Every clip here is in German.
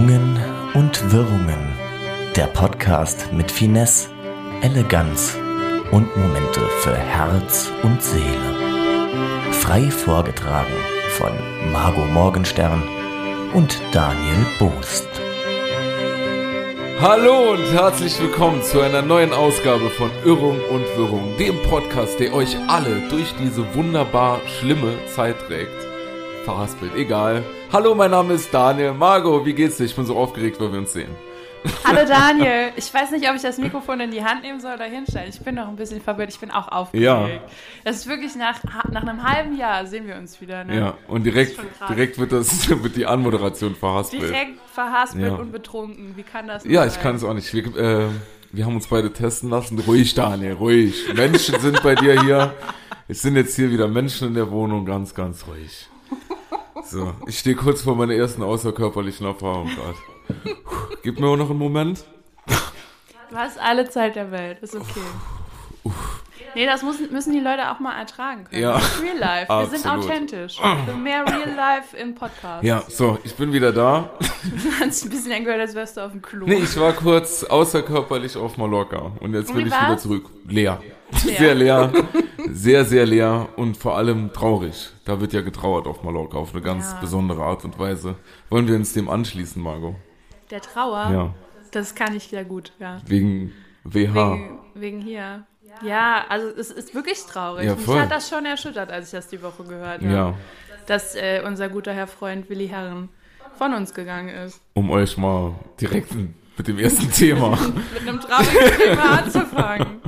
Wungen und Wirrungen, der Podcast mit Finesse, Eleganz und Momente für Herz und Seele. Frei vorgetragen von Margot Morgenstern und Daniel Bost. Hallo und herzlich willkommen zu einer neuen Ausgabe von Irrung und Wirrung, dem Podcast, der euch alle durch diese wunderbar schlimme Zeit trägt. Verhaspelt, egal. Hallo, mein Name ist Daniel. Margot, wie geht's dir? Ich bin so aufgeregt, weil wir uns sehen. Hallo Daniel. Ich weiß nicht, ob ich das Mikrofon in die Hand nehmen soll oder hinstellen. Ich bin noch ein bisschen verwirrt. Ich bin auch aufgeregt. Ja. Das ist wirklich nach einem halben Jahr sehen wir uns wieder. Ne? Ja, und direkt wird die Anmoderation verhaspelt. Direkt verhaspelt, ja. Und betrunken. Wie kann das? Ja, ich kann es auch nicht. Wir haben uns beide testen lassen. Ruhig, Daniel, ruhig. Menschen sind bei dir hier. Es sind jetzt hier wieder Menschen in der Wohnung. Ganz, ganz ruhig. So, ich stehe kurz vor meiner ersten außerkörperlichen Erfahrung gerade. Gib mir auch noch einen Moment. Du hast alle Zeit der Welt, ist okay. Nee, das müssen die Leute auch mal ertragen können. Ja, Real Life, absolut. Wir sind authentisch. Also mehr Real Life im Podcast. Ja, so, ich bin wieder da. Du hast ein bisschen angehört, als wärst du auf dem Klo. Nee, ich war kurz außerkörperlich auf Mallorca und jetzt bin ich wieder zurück. Leer. Sehr leer. Sehr, sehr leer und vor allem traurig. Da wird ja getrauert auf Mallorca auf eine ganz besondere Art und Weise. Wollen wir uns dem anschließen, Margot? Der Trauer? Ja. Das kann ich sehr gut, ja. Wegen WH. Wegen hier. Ja, also es ist wirklich traurig. Ja, mich hat das schon erschüttert, als ich das die Woche gehört habe. Ja. Dass unser guter Herr Freund Willi Herren von uns gegangen ist. Um euch mal direkt mit dem ersten Thema. Mit einem traurigen Thema anzufangen.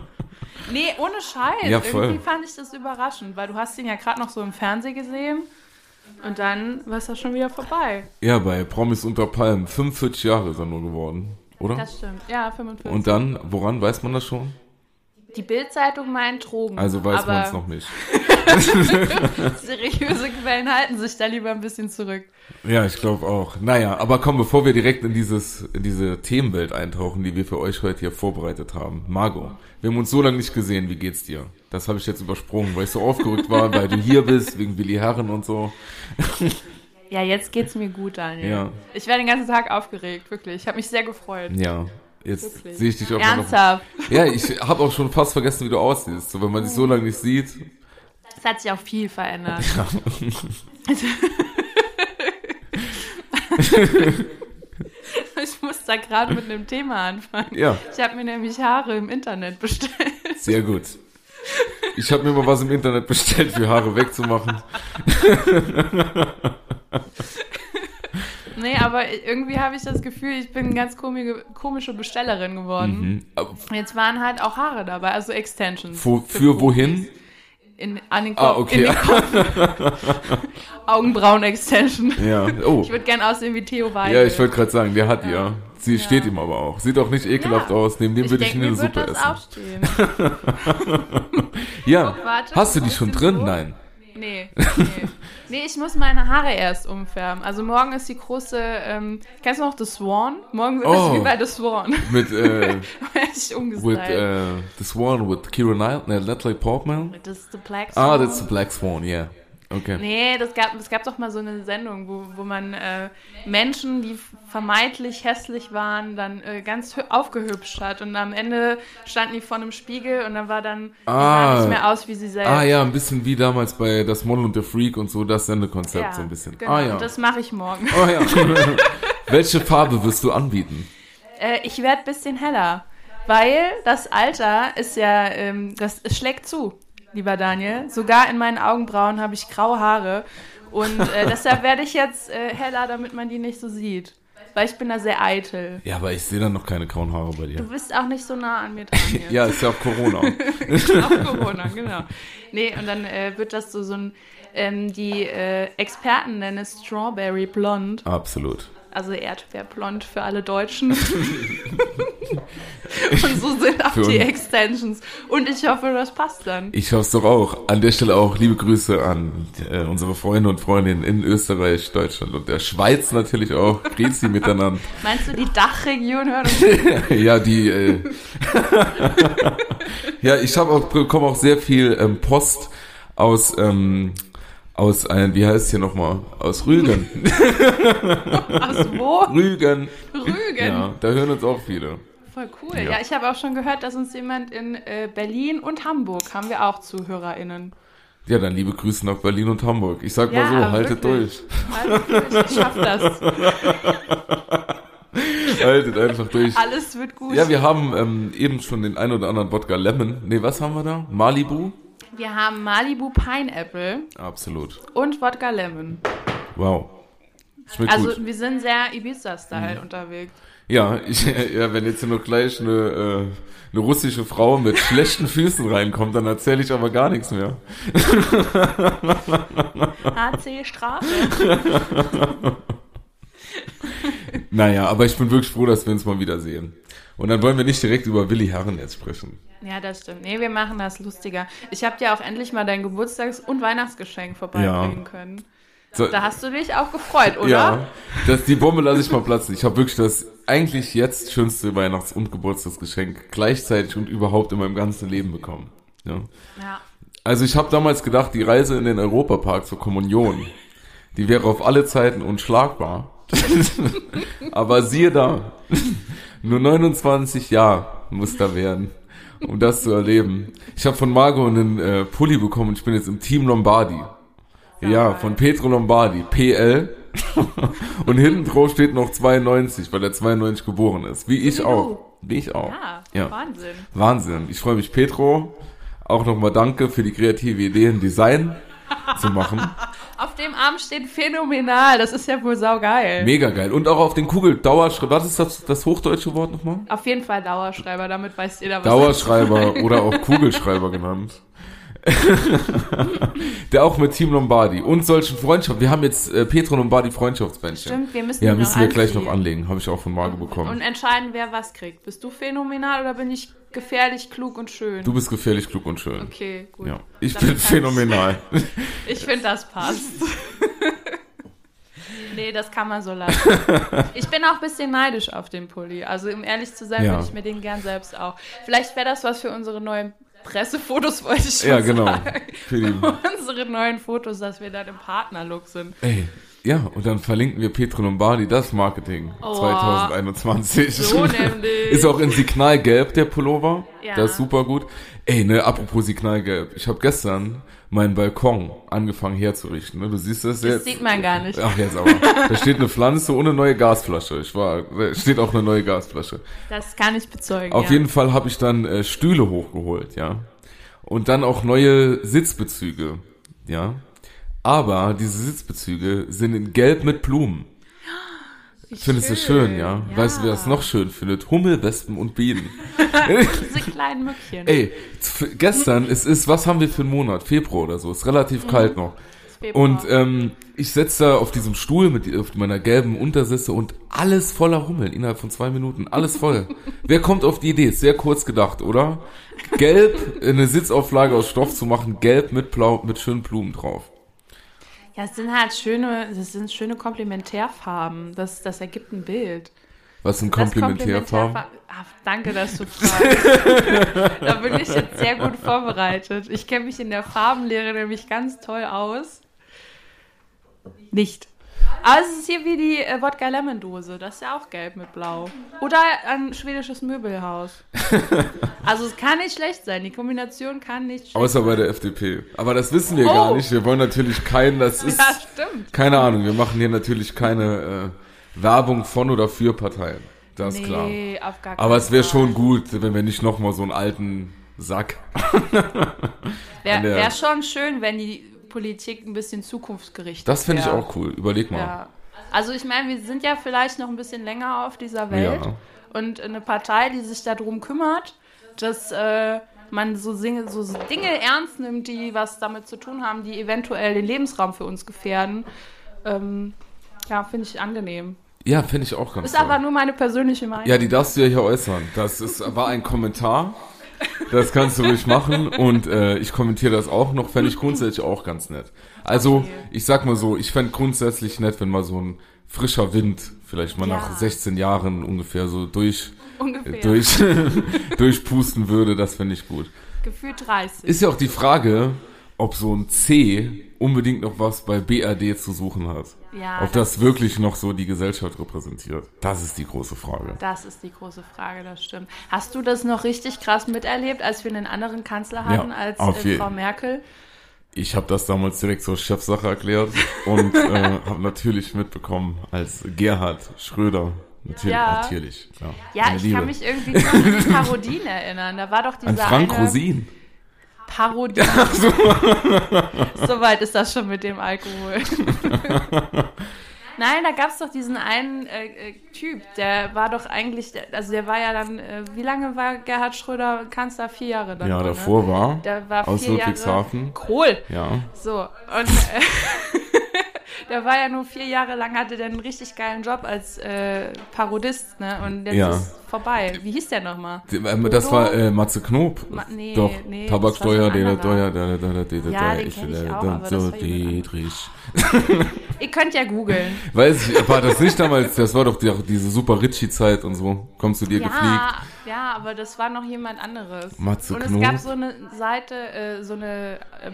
Nee, ohne Scheiß. Ja, irgendwie fand ich das überraschend, weil du hast ihn ja gerade noch so im Fernsehen gesehen und dann war es ja schon wieder vorbei. Ja, bei Promis unter Palmen. 45 Jahre ist er nur geworden, oder? Das stimmt, ja, 45. Und dann, woran weiß man das schon? Die Bild-Zeitung meint Drogen. Also weiß man es noch nicht. Seriöse Quellen halten sich da lieber ein bisschen zurück. Ja, ich glaube auch. Naja, aber komm, bevor wir direkt in diese Themenwelt eintauchen, die wir für euch heute hier vorbereitet haben. Margot, wir haben uns so lange nicht gesehen. Wie geht's dir? Das habe ich jetzt übersprungen, weil ich so aufgerückt war, weil du hier bist, wegen Willi Herren und so. Ja, jetzt geht's mir gut, Daniel. Ja. Ich war den ganzen Tag aufgeregt, wirklich. Ich habe mich sehr gefreut. Ja. Jetzt sehe ich dich auch ernsthaft. Noch. Ja, ich habe auch schon fast vergessen, wie du aussiehst. So, wenn man dich so lange nicht sieht. Es hat sich auch viel verändert. Ja. Ich muss da gerade mit einem Thema anfangen. Ja. Ich habe mir nämlich Haare im Internet bestellt. Sehr gut. Ich habe mir mal was im Internet bestellt, für Haare wegzumachen. Nee, aber irgendwie habe ich das Gefühl, ich bin eine ganz komische Bestellerin geworden. Mhm. Jetzt waren halt auch Haare dabei, also Extensions. Für wohin? An den Kopf. Ah, okay. Den Kopf. Augenbrauen-Extension. Ja. Oh. Ich würde gerne aussehen wie Theo Weide. Ja, ich wollte gerade sagen, der hat ja. Sie steht ihm aber auch. Sieht auch nicht ekelhaft aus. Neben dem würde ich eine Suppe essen. Ja. Oh, warte, hast du die schon drin? So? Nein. Nee, ich muss meine Haare erst umfärben. Also morgen ist die große, kennst du noch The Swan? Morgen sind wir wie bei The Swan. Mit, The Swan with Keira Knightley, Natalie Portman. Das ist The Black Swan. Ah, das ist The Black Swan, yeah. Okay. Nee, es gab doch mal so eine Sendung, wo man Menschen, die vermeintlich hässlich waren, dann ganz aufgehübscht hat und am Ende standen die vor einem Spiegel und dann war dann sah nicht mehr aus wie sie selbst. Ah ja, ein bisschen wie damals bei Das Model und der Freak und so, das Sendekonzept so ein bisschen. Genau, ah ja. Das mache ich morgen. Oh ja. Welche Farbe wirst du anbieten? Ich werde ein bisschen heller, weil das Alter ist ja, das schlägt zu. Lieber Daniel, sogar in meinen Augenbrauen habe ich graue Haare und deshalb werde ich jetzt heller, damit man die nicht so sieht, weil ich bin da sehr eitel. Ja, aber ich sehe dann noch keine grauen Haare bei dir. Du bist auch nicht so nah an mir dran jetzt. Ja, ist ja auch Corona. Auch Corona, genau. Nee, und dann wird das so ein, die Experten nennen es Strawberry Blond. Absolut. Also Erdbeerblond für alle Deutschen. Und so sind auch die Extensions. Und ich hoffe, das passt dann. Ich hoffe es doch auch. An der Stelle auch liebe Grüße an unsere Freunde und Freundinnen in Österreich, Deutschland und der Schweiz natürlich auch. Grüß sie miteinander. Meinst du, die Dachregion hört uns? Ja, die... ja, ich komme auch sehr viel Post aus... Aus, wie heißt es hier nochmal? Aus Rügen. Aus wo? Rügen. Rügen. Ja, da hören uns auch viele. Voll cool. Ja, ich habe auch schon gehört, dass uns jemand in Berlin und Hamburg, haben wir auch ZuhörerInnen. Ja, dann liebe Grüße nach Berlin und Hamburg. Ich sag mal so, haltet wirklich durch. Haltet durch, ich schaff das. Haltet einfach durch. Alles wird gut. Ja, wir haben eben schon den einen oder anderen Wodka Lemon. Nee, was haben wir da? Malibu? Wir haben Malibu Pineapple. Absolut. Und Wodka Lemon. Wow. Schmeckt also gut. Wir sind sehr Ibiza-Style unterwegs. Ja, wenn jetzt hier noch gleich eine russische Frau mit schlechten Füßen reinkommt, dann erzähle ich aber gar nichts mehr. HC Strafe. Naja, aber ich bin wirklich froh, dass wir uns mal wiedersehen. Und dann wollen wir nicht direkt über Willi Herren jetzt sprechen. Ja, das stimmt. Nee, wir machen das lustiger. Ich habe dir auch endlich mal dein Geburtstags- und Weihnachtsgeschenk vorbeibringen können. So, da hast du dich auch gefreut, oder? Ja, die Bombe lasse ich mal platzen. Ich habe wirklich das eigentlich jetzt schönste Weihnachts- und Geburtstagsgeschenk gleichzeitig und überhaupt in meinem ganzen Leben bekommen. Ja. Also ich habe damals gedacht, die Reise in den Europapark zur Kommunion, die wäre auf alle Zeiten unschlagbar. Aber siehe da, nur 29 Jahre muss da werden, um das zu erleben. Ich habe von Margot einen Pulli bekommen und ich bin jetzt im Team Lombardi. Ja, von Pietro Lombardi, PL. Und hinten drauf steht noch 92, weil er 92 geboren ist. Wie ich auch. Ja, Wahnsinn. Ich freue mich, Pietro. Auch nochmal danke für die kreative Idee, ein Design zu machen. Auf dem Arm steht phänomenal. Das ist ja wohl saugeil. Mega geil. Und auch auf den Kugeln Dauerschreiber. Was ist das hochdeutsche Wort nochmal? Auf jeden Fall Dauerschreiber. Damit weiß jeder, was Dauerschreiber oder auch Kugelschreiber genannt. Der auch mit Team Lombardi und solchen Freundschaften. Wir haben jetzt Pietro Lombardi Freundschaftsbändchen. Stimmt, wir müssen wir gleich noch anlegen. Habe ich auch von Margot bekommen. Und entscheiden, wer was kriegt. Bist du phänomenal oder bin ich gefährlich, klug und schön? Du bist gefährlich, klug und schön. Okay, gut. Ja. Ich bin phänomenal. Ich finde, das passt. Nee, das kann man so lassen. Ich bin auch ein bisschen neidisch auf den Pulli. Also um ehrlich zu sein, würde ich mir den gern selbst auch. Vielleicht wäre das was für unsere neuen Pressefotos, wollte ich schon sagen. Für unsere neuen Fotos, dass wir dann im Partnerlook sind. Ey, ja, und dann verlinken wir Pietro Lombardi, das Marketing 2021. So nämlich. Ist auch in Signalgelb der Pullover. Ja. Das ist super gut. Ey, ne, apropos Signalgelb. Ich habe gestern meinen Balkon angefangen herzurichten. Ne? Du siehst das jetzt. Das sieht man gar nicht. Ach, jetzt aber. Da steht eine Pflanze und eine neue Gasflasche. Da steht auch eine neue Gasflasche. Das kann ich bezeugen. Auf jeden Fall habe ich dann Stühle hochgeholt, ja. Und dann auch neue Sitzbezüge, ja. Aber diese Sitzbezüge sind in Gelb mit Blumen. Findest du schön, ja? Weißt du, wer das noch schön findet? Hummelwespen und Bienen. Diese kleinen Mückchen. Ey, gestern, was haben wir für einen Monat? Februar oder so, ist relativ kalt noch. Und ich sitze da auf diesem Stuhl auf meiner gelben Untersitze und alles voller Hummeln innerhalb von 2 Minuten, alles voll. Wer kommt auf die Idee? Ist sehr kurz gedacht, oder? Gelb, eine Sitzauflage aus Stoff zu machen, gelb mit schönen Blumen drauf. Das sind halt schöne Komplementärfarben. Das ergibt ein Bild. Was sind Komplementärfarben? Danke, dass du fragst. Da bin ich jetzt sehr gut vorbereitet. Ich kenne mich in der Farbenlehre nämlich ganz toll aus. Nicht. Aber es ist hier wie die Wodka-Lemon-Dose. Das ist ja auch gelb mit blau. Oder ein schwedisches Möbelhaus. Also es kann nicht schlecht sein. Die Kombination kann nicht schlecht sein. Außer bei der FDP. Aber das wissen wir gar nicht. Wir wollen natürlich keine Ahnung. Wir machen hier natürlich keine Werbung von oder für Parteien. Das ist klar. Auf gar keinen Fall. Aber es wäre schon gut, wenn wir nicht nochmal so einen alten Sack. Wäre schon schön, wenn die Politik ein bisschen zukunftsgerichtet. Das finde ich auch cool. Überleg mal. Ja. Also ich meine, wir sind ja vielleicht noch ein bisschen länger auf dieser Welt und eine Partei, die sich darum kümmert, dass man so Dinge ernst nimmt, die was damit zu tun haben, die eventuell den Lebensraum für uns gefährden. Finde ich angenehm. Ja, finde ich auch ganz toll. Ist aber nur meine persönliche Meinung. Ja, die darfst du ja hier äußern. Das war ein Kommentar. Das kannst du ruhig machen und ich kommentiere das auch noch, fände ich grundsätzlich auch ganz nett. Also ich sag mal so, ich fände grundsätzlich nett, wenn mal so ein frischer Wind vielleicht mal nach 16 Jahren ungefähr so durchpusten würde, das fände ich gut. Gefühlt 30. Ist ja auch die Frage, ob so ein C unbedingt noch was bei BRD zu suchen hat. Ja, ob das wirklich noch so die Gesellschaft repräsentiert. Das ist die große Frage. Das ist die große Frage, das stimmt. Hast du das noch richtig krass miterlebt, als wir einen anderen Kanzler hatten als Frau Merkel? Ich habe das damals direkt zur Chefsache erklärt und habe natürlich mitbekommen, als Gerhard Schröder. Natürlich. Klar. Ja, ich kann mich irgendwie noch an die Parodien erinnern. Da war doch dieser Frank Rosin. Parodie. So weit ist das schon mit dem Alkohol. Nein, da gab es doch diesen einen Typ, der war doch eigentlich, also der war ja dann, wie lange war Gerhard Schröder Kanzler? 4 Jahre dann. Ja, davor war, der war aus 4 Ludwigshafen. Kohl. Ja. So, und der war ja nur 4 Jahre lang, hatte der einen richtig geilen Job als Parodist, ne? Und jetzt ist vorbei. Wie hieß der nochmal? Das war Matze Knop. Nee, Tabaksteuer, der. Ja, den kenne ich auch, aber das war Dietrich. Ihr könnt ja googeln. Weiß ich, war das nicht damals, das war doch diese super Ritchie-Zeit und so. Kommst du dir gefliegt? Ja, aber das war noch jemand anderes. Matze Knop. Und es gab so eine Seite,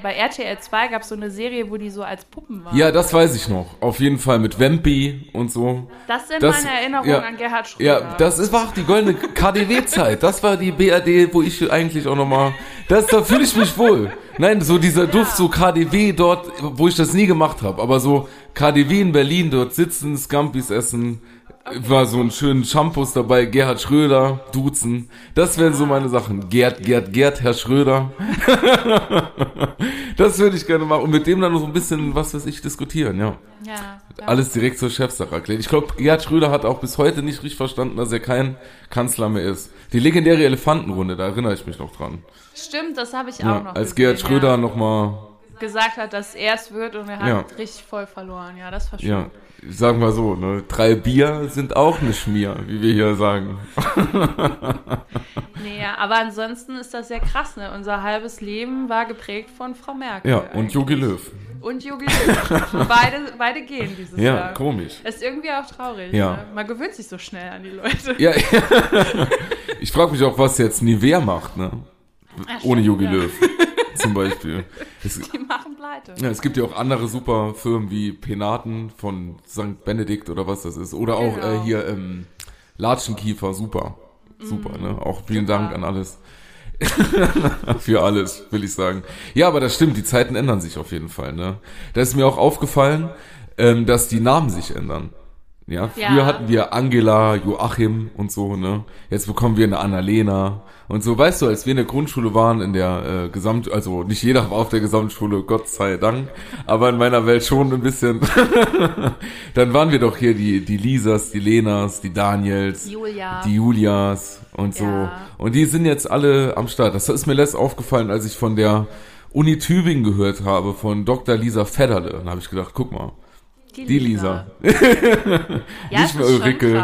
bei RTL 2 gab es so eine Serie, wo die so als Puppen waren. Ja, das weiß ich noch. Auf jeden Fall mit Wempi und so. Das sind meine Erinnerungen an Gerhard Schröder. Ja, das war auch die goldene KDW-Zeit. Das war die BRD, wo ich eigentlich auch nochmal... Da fühle ich mich wohl. Nein, so dieser Duft, so KDW dort, wo ich das nie gemacht habe, aber so KDW in Berlin, dort sitzen, Scampis essen, war so ein schönen Shampoos dabei, Gerhard Schröder, duzen. Das wären so meine Sachen. Gerd, Herr Schröder. Das würde ich gerne machen. Und mit dem dann noch so ein bisschen, was weiß ich, diskutieren, ja. Alles direkt zur Chefsache erklärt. Ich glaube, Gerhard Schröder hat auch bis heute nicht richtig verstanden, dass er kein Kanzler mehr ist. Die legendäre Elefantenrunde, da erinnere ich mich noch dran. Stimmt, das habe ich auch noch als gesehen, Gerhard Schröder nochmal... gesagt hat, dass er es wird und er hat richtig voll verloren. Ja, das verstehe ich. Ja, sagen wir so, ne? 3 Bier sind auch eine Schmier, wie wir hier sagen. Aber ansonsten ist das sehr krass, ne? Unser halbes Leben war geprägt von Frau Merkel. Ja, und Jogi Löw. Beide gehen dieses Jahr. Ja, komisch. Das ist irgendwie auch traurig. Ja. Ne? Man gewöhnt sich so schnell an die Leute. Ja. Ich frage mich auch, was jetzt Nivea macht, ne? Ohne Jogi Löw. Zum Beispiel. Die machen Pleite. Ja, es gibt ja auch andere super Firmen wie Penaten von St. Benedikt oder was das ist. Oder auch hier Latschenkiefer, super. Super, ne? Auch vielen Dank an alles. Für alles, will ich sagen. Ja, aber das stimmt, die Zeiten ändern sich auf jeden Fall, ne? Da ist mir auch aufgefallen, dass die Namen sich ändern. Ja, früher hatten wir Angela, Joachim und so, ne? Jetzt bekommen wir eine Annalena und so. Weißt du, als wir in der Grundschule waren, in der also nicht jeder war auf der Gesamtschule, Gott sei Dank, aber in meiner Welt schon ein bisschen. Dann waren wir doch hier die Lisas, die Lenas, die Daniels, die Julias und so. Ja. Und die sind jetzt alle am Start. Das ist mir letztens aufgefallen, als ich von der Uni Tübingen gehört habe, von Dr. Lisa Federle. Dann habe ich gedacht, guck mal. Die Lisa. Ja, nicht mehr Ulrike.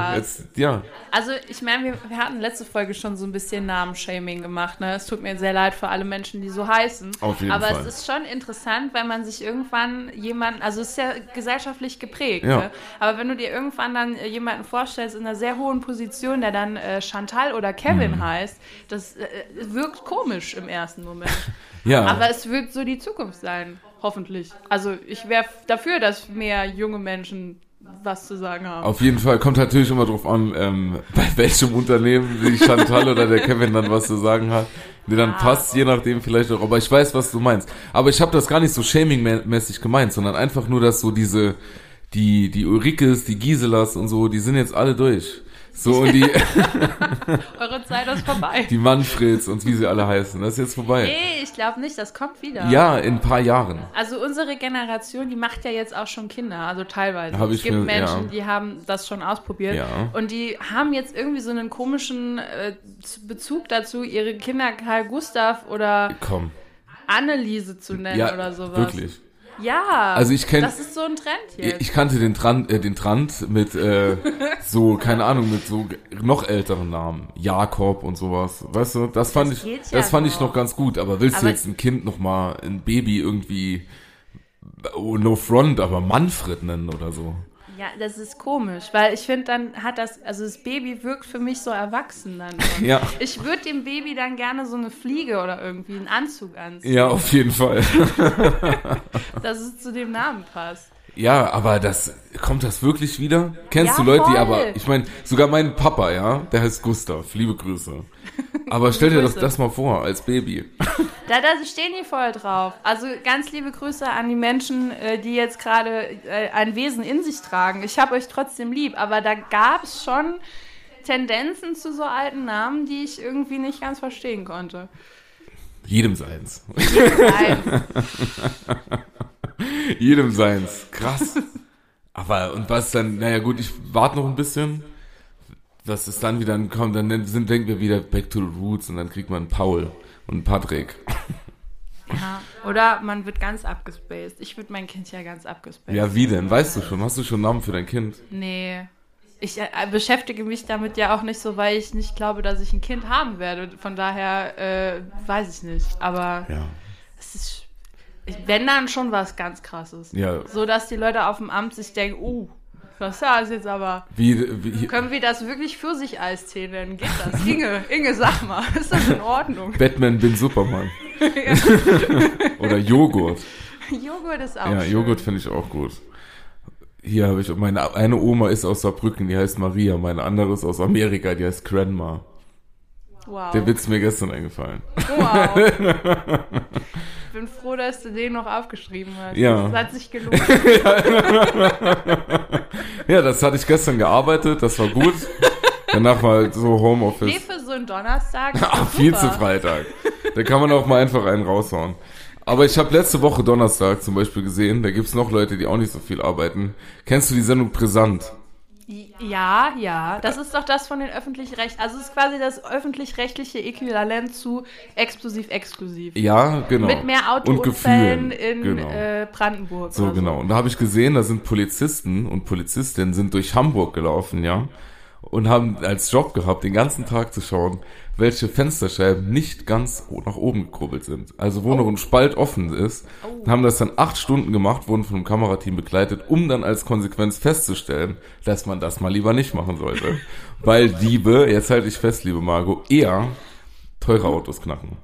Ja. Also ich meine, wir hatten letzte Folge schon so ein bisschen Namenshaming gemacht. Ne? Es tut mir sehr leid für alle Menschen, die so heißen. Auf jeden Fall. Aber es ist schon interessant, weil man sich irgendwann jemanden, also es ist ja gesellschaftlich geprägt. Ja. Ne? Aber wenn du dir irgendwann dann jemanden vorstellst in einer sehr hohen Position, der dann Chantal oder Kevin heißt, das wirkt komisch im ersten Moment. Ja. Aber es wird so die Zukunft sein. Hoffentlich. Also ich wäre dafür, dass mehr junge Menschen was zu sagen haben. Auf jeden Fall. Kommt natürlich immer drauf an, bei welchem Unternehmen die Chantal oder der Kevin dann was zu sagen hat. Der dann passt, je nachdem vielleicht auch. Aber ich weiß, was du meinst. Aber ich habe das gar nicht so shaming-mäßig gemeint, sondern einfach nur, dass so diese, die Ulrikes, die Giselas und so, die sind jetzt alle durch. So, und die... Eure Zeit ist vorbei. Die Manfreds und wie sie alle heißen, das ist jetzt vorbei. Nee, ich glaube nicht, das kommt wieder. Ja, in ein paar Jahren. Also unsere Generation, die macht ja jetzt auch schon Kinder, also teilweise. Es gibt Menschen, die haben das schon ausprobiert. Ja. Und die haben jetzt irgendwie so einen komischen Bezug dazu, ihre Kinder Karl Gustav oder Anneliese zu nennen oder sowas. Wirklich. Ja, also das ist so ein Trend hier. Ich kannte den Trend mit so, keine Ahnung, mit so noch älteren Namen. Jakob und sowas, weißt du? Das fand ich noch ganz gut. Aber willst du jetzt ein Kind nochmal, ein Baby irgendwie, no front, aber Manfred nennen oder so? Ja, das ist komisch, weil ich finde, dann hat das, also das Baby wirkt für mich so erwachsen dann. Ja. Ich würde dem Baby dann gerne so eine Fliege oder irgendwie einen Anzug anziehen. Ja, auf jeden Fall. Dass es zu dem Namen passt. Ja, aber das, kommt das wirklich wieder? Kennst du Leute, voll. Die aber, ich meine, sogar mein Papa, ja, der heißt Gustav, liebe Grüße. Aber stell dir das mal vor, als Baby. Da stehen die voll drauf. Also ganz liebe Grüße an die Menschen, die jetzt gerade ein Wesen in sich tragen. Ich habe euch trotzdem lieb, aber da gab es schon Tendenzen zu so alten Namen, die ich irgendwie nicht ganz verstehen konnte. Jedem seins. Jedem seins. Krass. Aber, und was dann, naja gut, ich warte noch ein bisschen. Das ist dann wieder, komm, dann denken wir wieder back to the roots und dann kriegt man einen Paul und einen Patrick. Ja, oder man wird ganz abgespaced. Ich würde mein Kind ja ganz abgespaced. Ja, wie denn? Weißt du schon? Hast du schon einen Namen für dein Kind? Nee. Ich beschäftige mich damit ja auch nicht so, weil ich nicht glaube, dass ich ein Kind haben werde. Von daher weiß ich nicht. Aber ja. Es ist, wenn dann schon was ganz Krasses. Ja. So, dass die Leute auf dem Amt sich denken, das ist jetzt aber... Wie, können wir das wirklich für sich Eistee nennen? Geht das? Inge, sag mal, ist das in Ordnung? Batman bin Superman. Oder Joghurt. Joghurt ist auch schön. Joghurt finde ich auch gut. Hier habe ich... Meine eine Oma ist aus Saarbrücken, die heißt Maria. Meine andere ist aus Amerika, die heißt Grandma. Wow. Der Witz ist mir gestern eingefallen. Wow. Ich bin froh, dass du den noch aufgeschrieben hast. Ja. Das hat sich gelohnt. Ja, das hatte ich gestern gearbeitet. Das war gut. Danach mal so Homeoffice. Nee, für so einen Donnerstag. Ach, viel zu Freitag. Da kann man auch mal einfach einen raushauen. Aber ich habe letzte Woche Donnerstag zum Beispiel gesehen, da gibt es noch Leute, die auch nicht so viel arbeiten. Kennst du die Sendung Brisant? Ja, das ist doch das von den Öffentlich-Rechtlichen, also es ist quasi das öffentlich-rechtliche Äquivalent zu exklusiv. Ja, genau. Mit mehr Autounfällen in Brandenburg. So, genau. Und da habe ich gesehen, da sind Polizisten und Polizistinnen sind durch Hamburg gelaufen, ja, und haben als Job gehabt, den ganzen Tag zu schauen, welche Fensterscheiben nicht ganz nach oben gekurbelt sind. Also wo noch ein Spalt offen ist. Oh. Haben das dann 8 Stunden gemacht, wurden von einem Kamerateam begleitet, um dann als Konsequenz festzustellen, dass man das mal lieber nicht machen sollte. Weil Diebe, jetzt halte ich fest, liebe Margot, eher teure Autos knacken.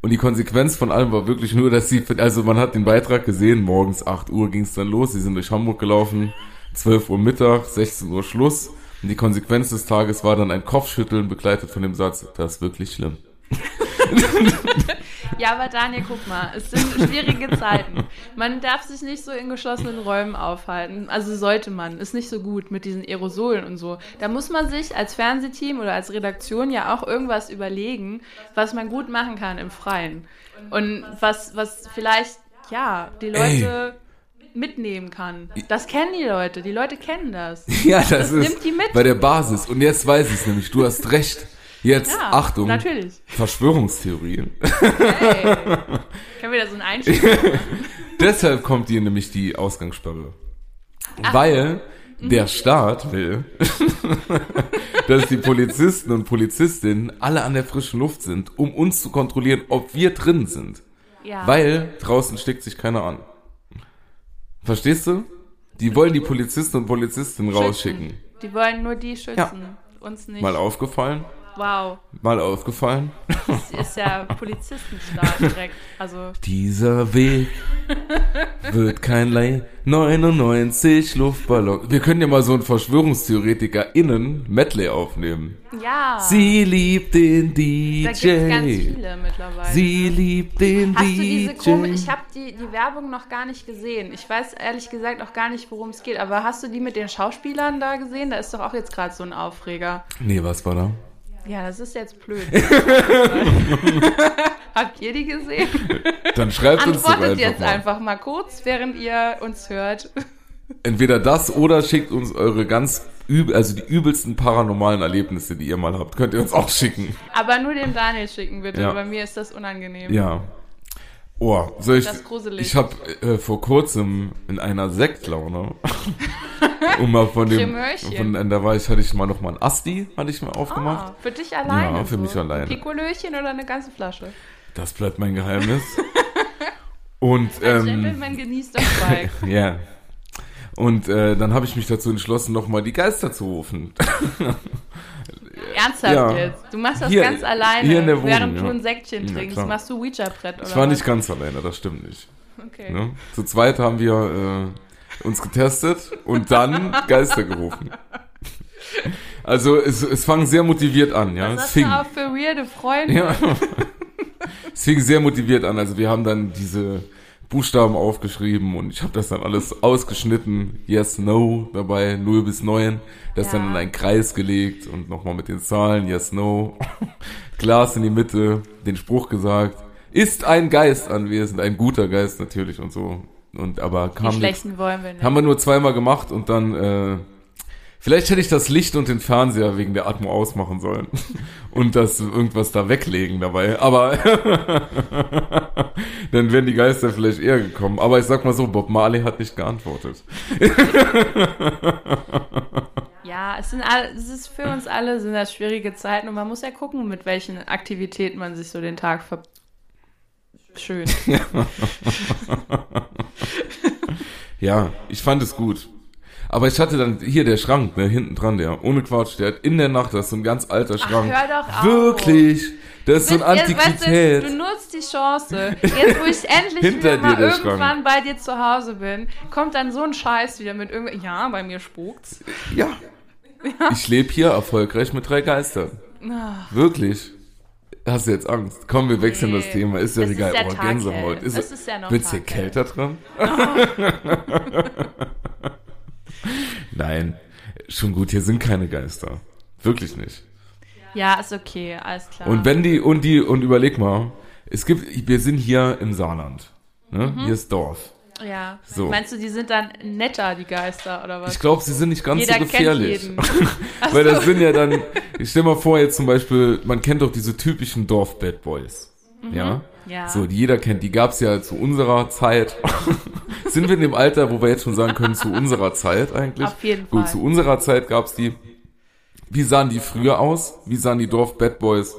Und die Konsequenz von allem war wirklich nur, dass sie, also man hat den Beitrag gesehen, morgens 8 Uhr ging es dann los, sie sind durch Hamburg gelaufen, 12 Uhr Mittag, 16 Uhr Schluss. Und die Konsequenz des Tages war dann ein Kopfschütteln, begleitet von dem Satz, das ist wirklich schlimm. Ja, aber Daniel, guck mal, es sind schwierige Zeiten. Man darf sich nicht so in geschlossenen Räumen aufhalten. Also sollte man. Ist nicht so gut mit diesen Aerosolen und so. Da muss man sich als Fernsehteam oder als Redaktion ja auch irgendwas überlegen, was man gut machen kann im Freien. Und was vielleicht, ja, die Leute... mitnehmen kann. Das kennen die Leute. Die Leute kennen das. Ja, das ist nimmt die mit. Bei der Basis. Und jetzt weiß ich es nämlich. Du hast recht. Jetzt, ja, Achtung. Natürlich. Verschwörungstheorien. Hey. Können wir da so einen Einstieg machen? Deshalb kommt dir nämlich die Ausgangssperre. Ach. Weil der Staat will, dass die Polizisten und Polizistinnen alle an der frischen Luft sind, um uns zu kontrollieren, ob wir drin sind. Ja. Weil draußen steckt sich keiner an. Verstehst du? Die wollen die Polizisten und Polizistinnen rausschicken. Die wollen nur die schützen, uns nicht. Mal aufgefallen? Wow. Mal aufgefallen? Das ist ja Polizistenstaat direkt. Also. Dieser Weg wird kein 99 Luftballon. Wir können ja mal so einen VerschwörungstheoretikerInnen-Medley aufnehmen. Ja. Sie liebt den DJ. Da gibt's ganz viele mittlerweile. Sie liebt den DJ. Hast du diese komische, ich habe die Werbung noch gar nicht gesehen. Ich weiß ehrlich gesagt auch gar nicht, worum es geht. Aber hast du die mit den Schauspielern da gesehen? Da ist doch auch jetzt gerade so ein Aufreger. Nee, was war da? Ja, das ist jetzt blöd. Habt ihr die gesehen? Dann schreibt uns doch einfach mal. Antwortet jetzt einfach mal kurz, während ihr uns hört. Entweder das oder schickt uns eure die übelsten paranormalen Erlebnisse, die ihr mal habt. Könnt ihr uns auch schicken. Aber nur dem Daniel schicken, bitte. Ja. Bei mir ist das unangenehm. Ja. Oh, das ist gruselig. Ich habe vor kurzem in einer Sektlaune, um mal hatte ich mal ein Asti, hatte ich mal aufgemacht. Für dich alleine? Ja, für mich alleine. Ein Pikolöchen oder eine ganze Flasche? Das bleibt mein Geheimnis. Und ein Gentleman genießt das Bike. Ja. Und dann habe ich mich dazu entschlossen, nochmal die Geister zu rufen. Ernsthaft jetzt? Du machst das hier, ganz alleine, hier in der Wohnung, während du ein Säckchen trinkst. Ja, machst du Ouija-Brett oder was? Ich war nicht ganz alleine, das stimmt nicht. Okay. Ja? Zu zweit haben wir uns getestet und dann Geister gerufen. Also es fang sehr motiviert an. Ja? Das ist auch für weirde Freunde. Ja. Es fing sehr motiviert an. Also wir haben dann diese Buchstaben aufgeschrieben und ich habe das dann alles ausgeschnitten. Yes, no dabei, 0 bis 9. Das dann in einen Kreis gelegt und nochmal mit den Zahlen. Yes, no. Glas in die Mitte, den Spruch gesagt. Ist ein Geist anwesend, ein guter Geist natürlich und so. Und aber kam die schlechten nicht, wollen wir nicht. Haben wir nur zweimal gemacht und dann... Vielleicht hätte ich das Licht und den Fernseher wegen der Atmo ausmachen sollen und das irgendwas da weglegen dabei, aber dann wären die Geister vielleicht eher gekommen. Aber ich sag mal so, Bob Marley hat nicht geantwortet. Ja, es ist für uns alle sind das schwierige Zeiten und man muss ja gucken, mit welchen Aktivitäten man sich so den Tag schön. Ja, ich fand es gut. Aber ich hatte dann hier der Schrank, ne, hinten dran, der, ohne Quatsch, der hat in der Nacht, das ist so ein ganz alter Schrank. Ach, hör doch auf. Wirklich, das ist so ein Antiquität. Weißt du nutzt die Chance. Jetzt, wo ich endlich wieder mal irgendwann Schrank. Bei dir zu Hause bin, kommt dann so ein Scheiß wieder mit irgendwelchen, ja, bei mir spukt's. Ja. Ja. Ich lebe hier erfolgreich mit 3 Geistern. Ach. Wirklich. Hast du jetzt Angst? Komm, wir wechseln das Thema. Ist ja es egal. Ist Gänsehaut. Ist ja noch wird's hier kälter dran? Oh. Nein, schon gut, hier sind keine Geister. Wirklich nicht. Ja, ist okay, alles klar. Und wenn und überleg mal, wir sind hier im Saarland. Ne? Mhm. Hier ist Dorf. Ja. So. Meinst du, die sind dann netter, die Geister, oder was? Ich glaube, sie sind nicht ganz so gefährlich. Weil das sind ja dann, ich stell mal vor, jetzt zum Beispiel, man kennt doch diese typischen Dorf-Bad Boys. Mhm. Ja? Ja. So, die jeder kennt, die gab's ja zu unserer Zeit. Sind wir in dem Alter, wo wir jetzt schon sagen können, zu unserer Zeit eigentlich? Auf jeden Fall. Gut, zu unserer Zeit gab's die. Wie sahen die früher aus? Wie sahen die Dorf-Bad Boys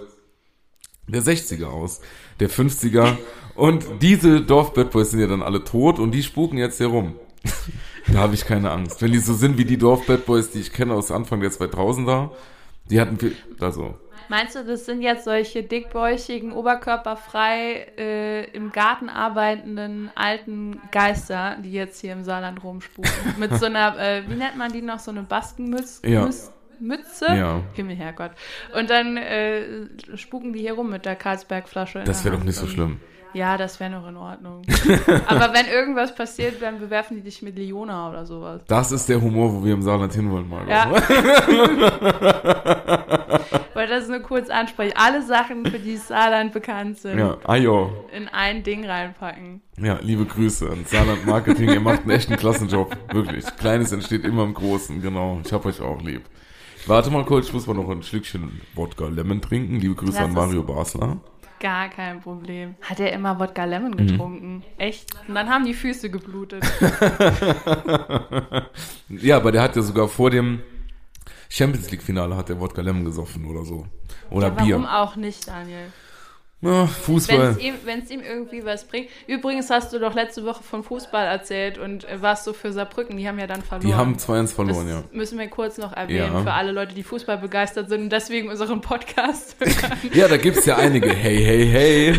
der 60er aus? Der 50er? Und diese Dorf-Bad Boys sind ja dann alle tot und die spuken jetzt hier rum. Da habe ich keine Angst. Wenn die so sind wie die Dorf-Bad Boys, die ich kenne aus Anfang der 2000er, die hatten viel, also... Meinst du, das sind jetzt solche dickbäuchigen, oberkörperfrei im Garten arbeitenden alten Geister, die jetzt hier im Saarland rumspuken? Mit so einer, wie nennt man die noch, so eine Baskenmütze? Ja. Mütze? Ja. Himmel, Herrgott. Und dann spuken die hier rum mit der Karlsbergflasche. Das wäre doch nicht so schlimm. Ja, das wäre noch in Ordnung. Aber wenn irgendwas passiert, dann bewerfen die dich mit Leona oder sowas. Das ist der Humor, wo wir im Saarland hinwollen, Margot. Ja. Wollte das nur kurz ansprechen. Alle Sachen, für die Saarland bekannt sind, in ein Ding reinpacken. Ja, liebe Grüße an Saarland Marketing. Ihr macht einen echten Klassenjob. Wirklich. Kleines entsteht immer im Großen. Genau. Ich hab euch auch lieb. Warte mal kurz, ich muss mal noch ein Schlückchen Wodka Lemon trinken. Liebe Grüße an Mario Basler. Gar kein Problem. Hat er immer Wodka Lemon getrunken? Mhm. Echt? Und dann haben die Füße geblutet. Ja, aber der hat ja sogar vor dem Champions-League-Finale hat der Wodka Lemon gesoffen oder so. Oder ja, warum Bier. Warum auch nicht, Daniel? Ja, Fußball. Wenn es ihm irgendwie was bringt. Übrigens hast du doch letzte Woche von Fußball erzählt und warst so für Saarbrücken. Die haben ja dann verloren. Die haben 2-1 verloren, das müssen wir kurz noch erwähnen für alle Leute, die Fußball begeistert sind und deswegen unseren Podcast hören. Ja, da gibt's ja einige. Hey, hey, hey.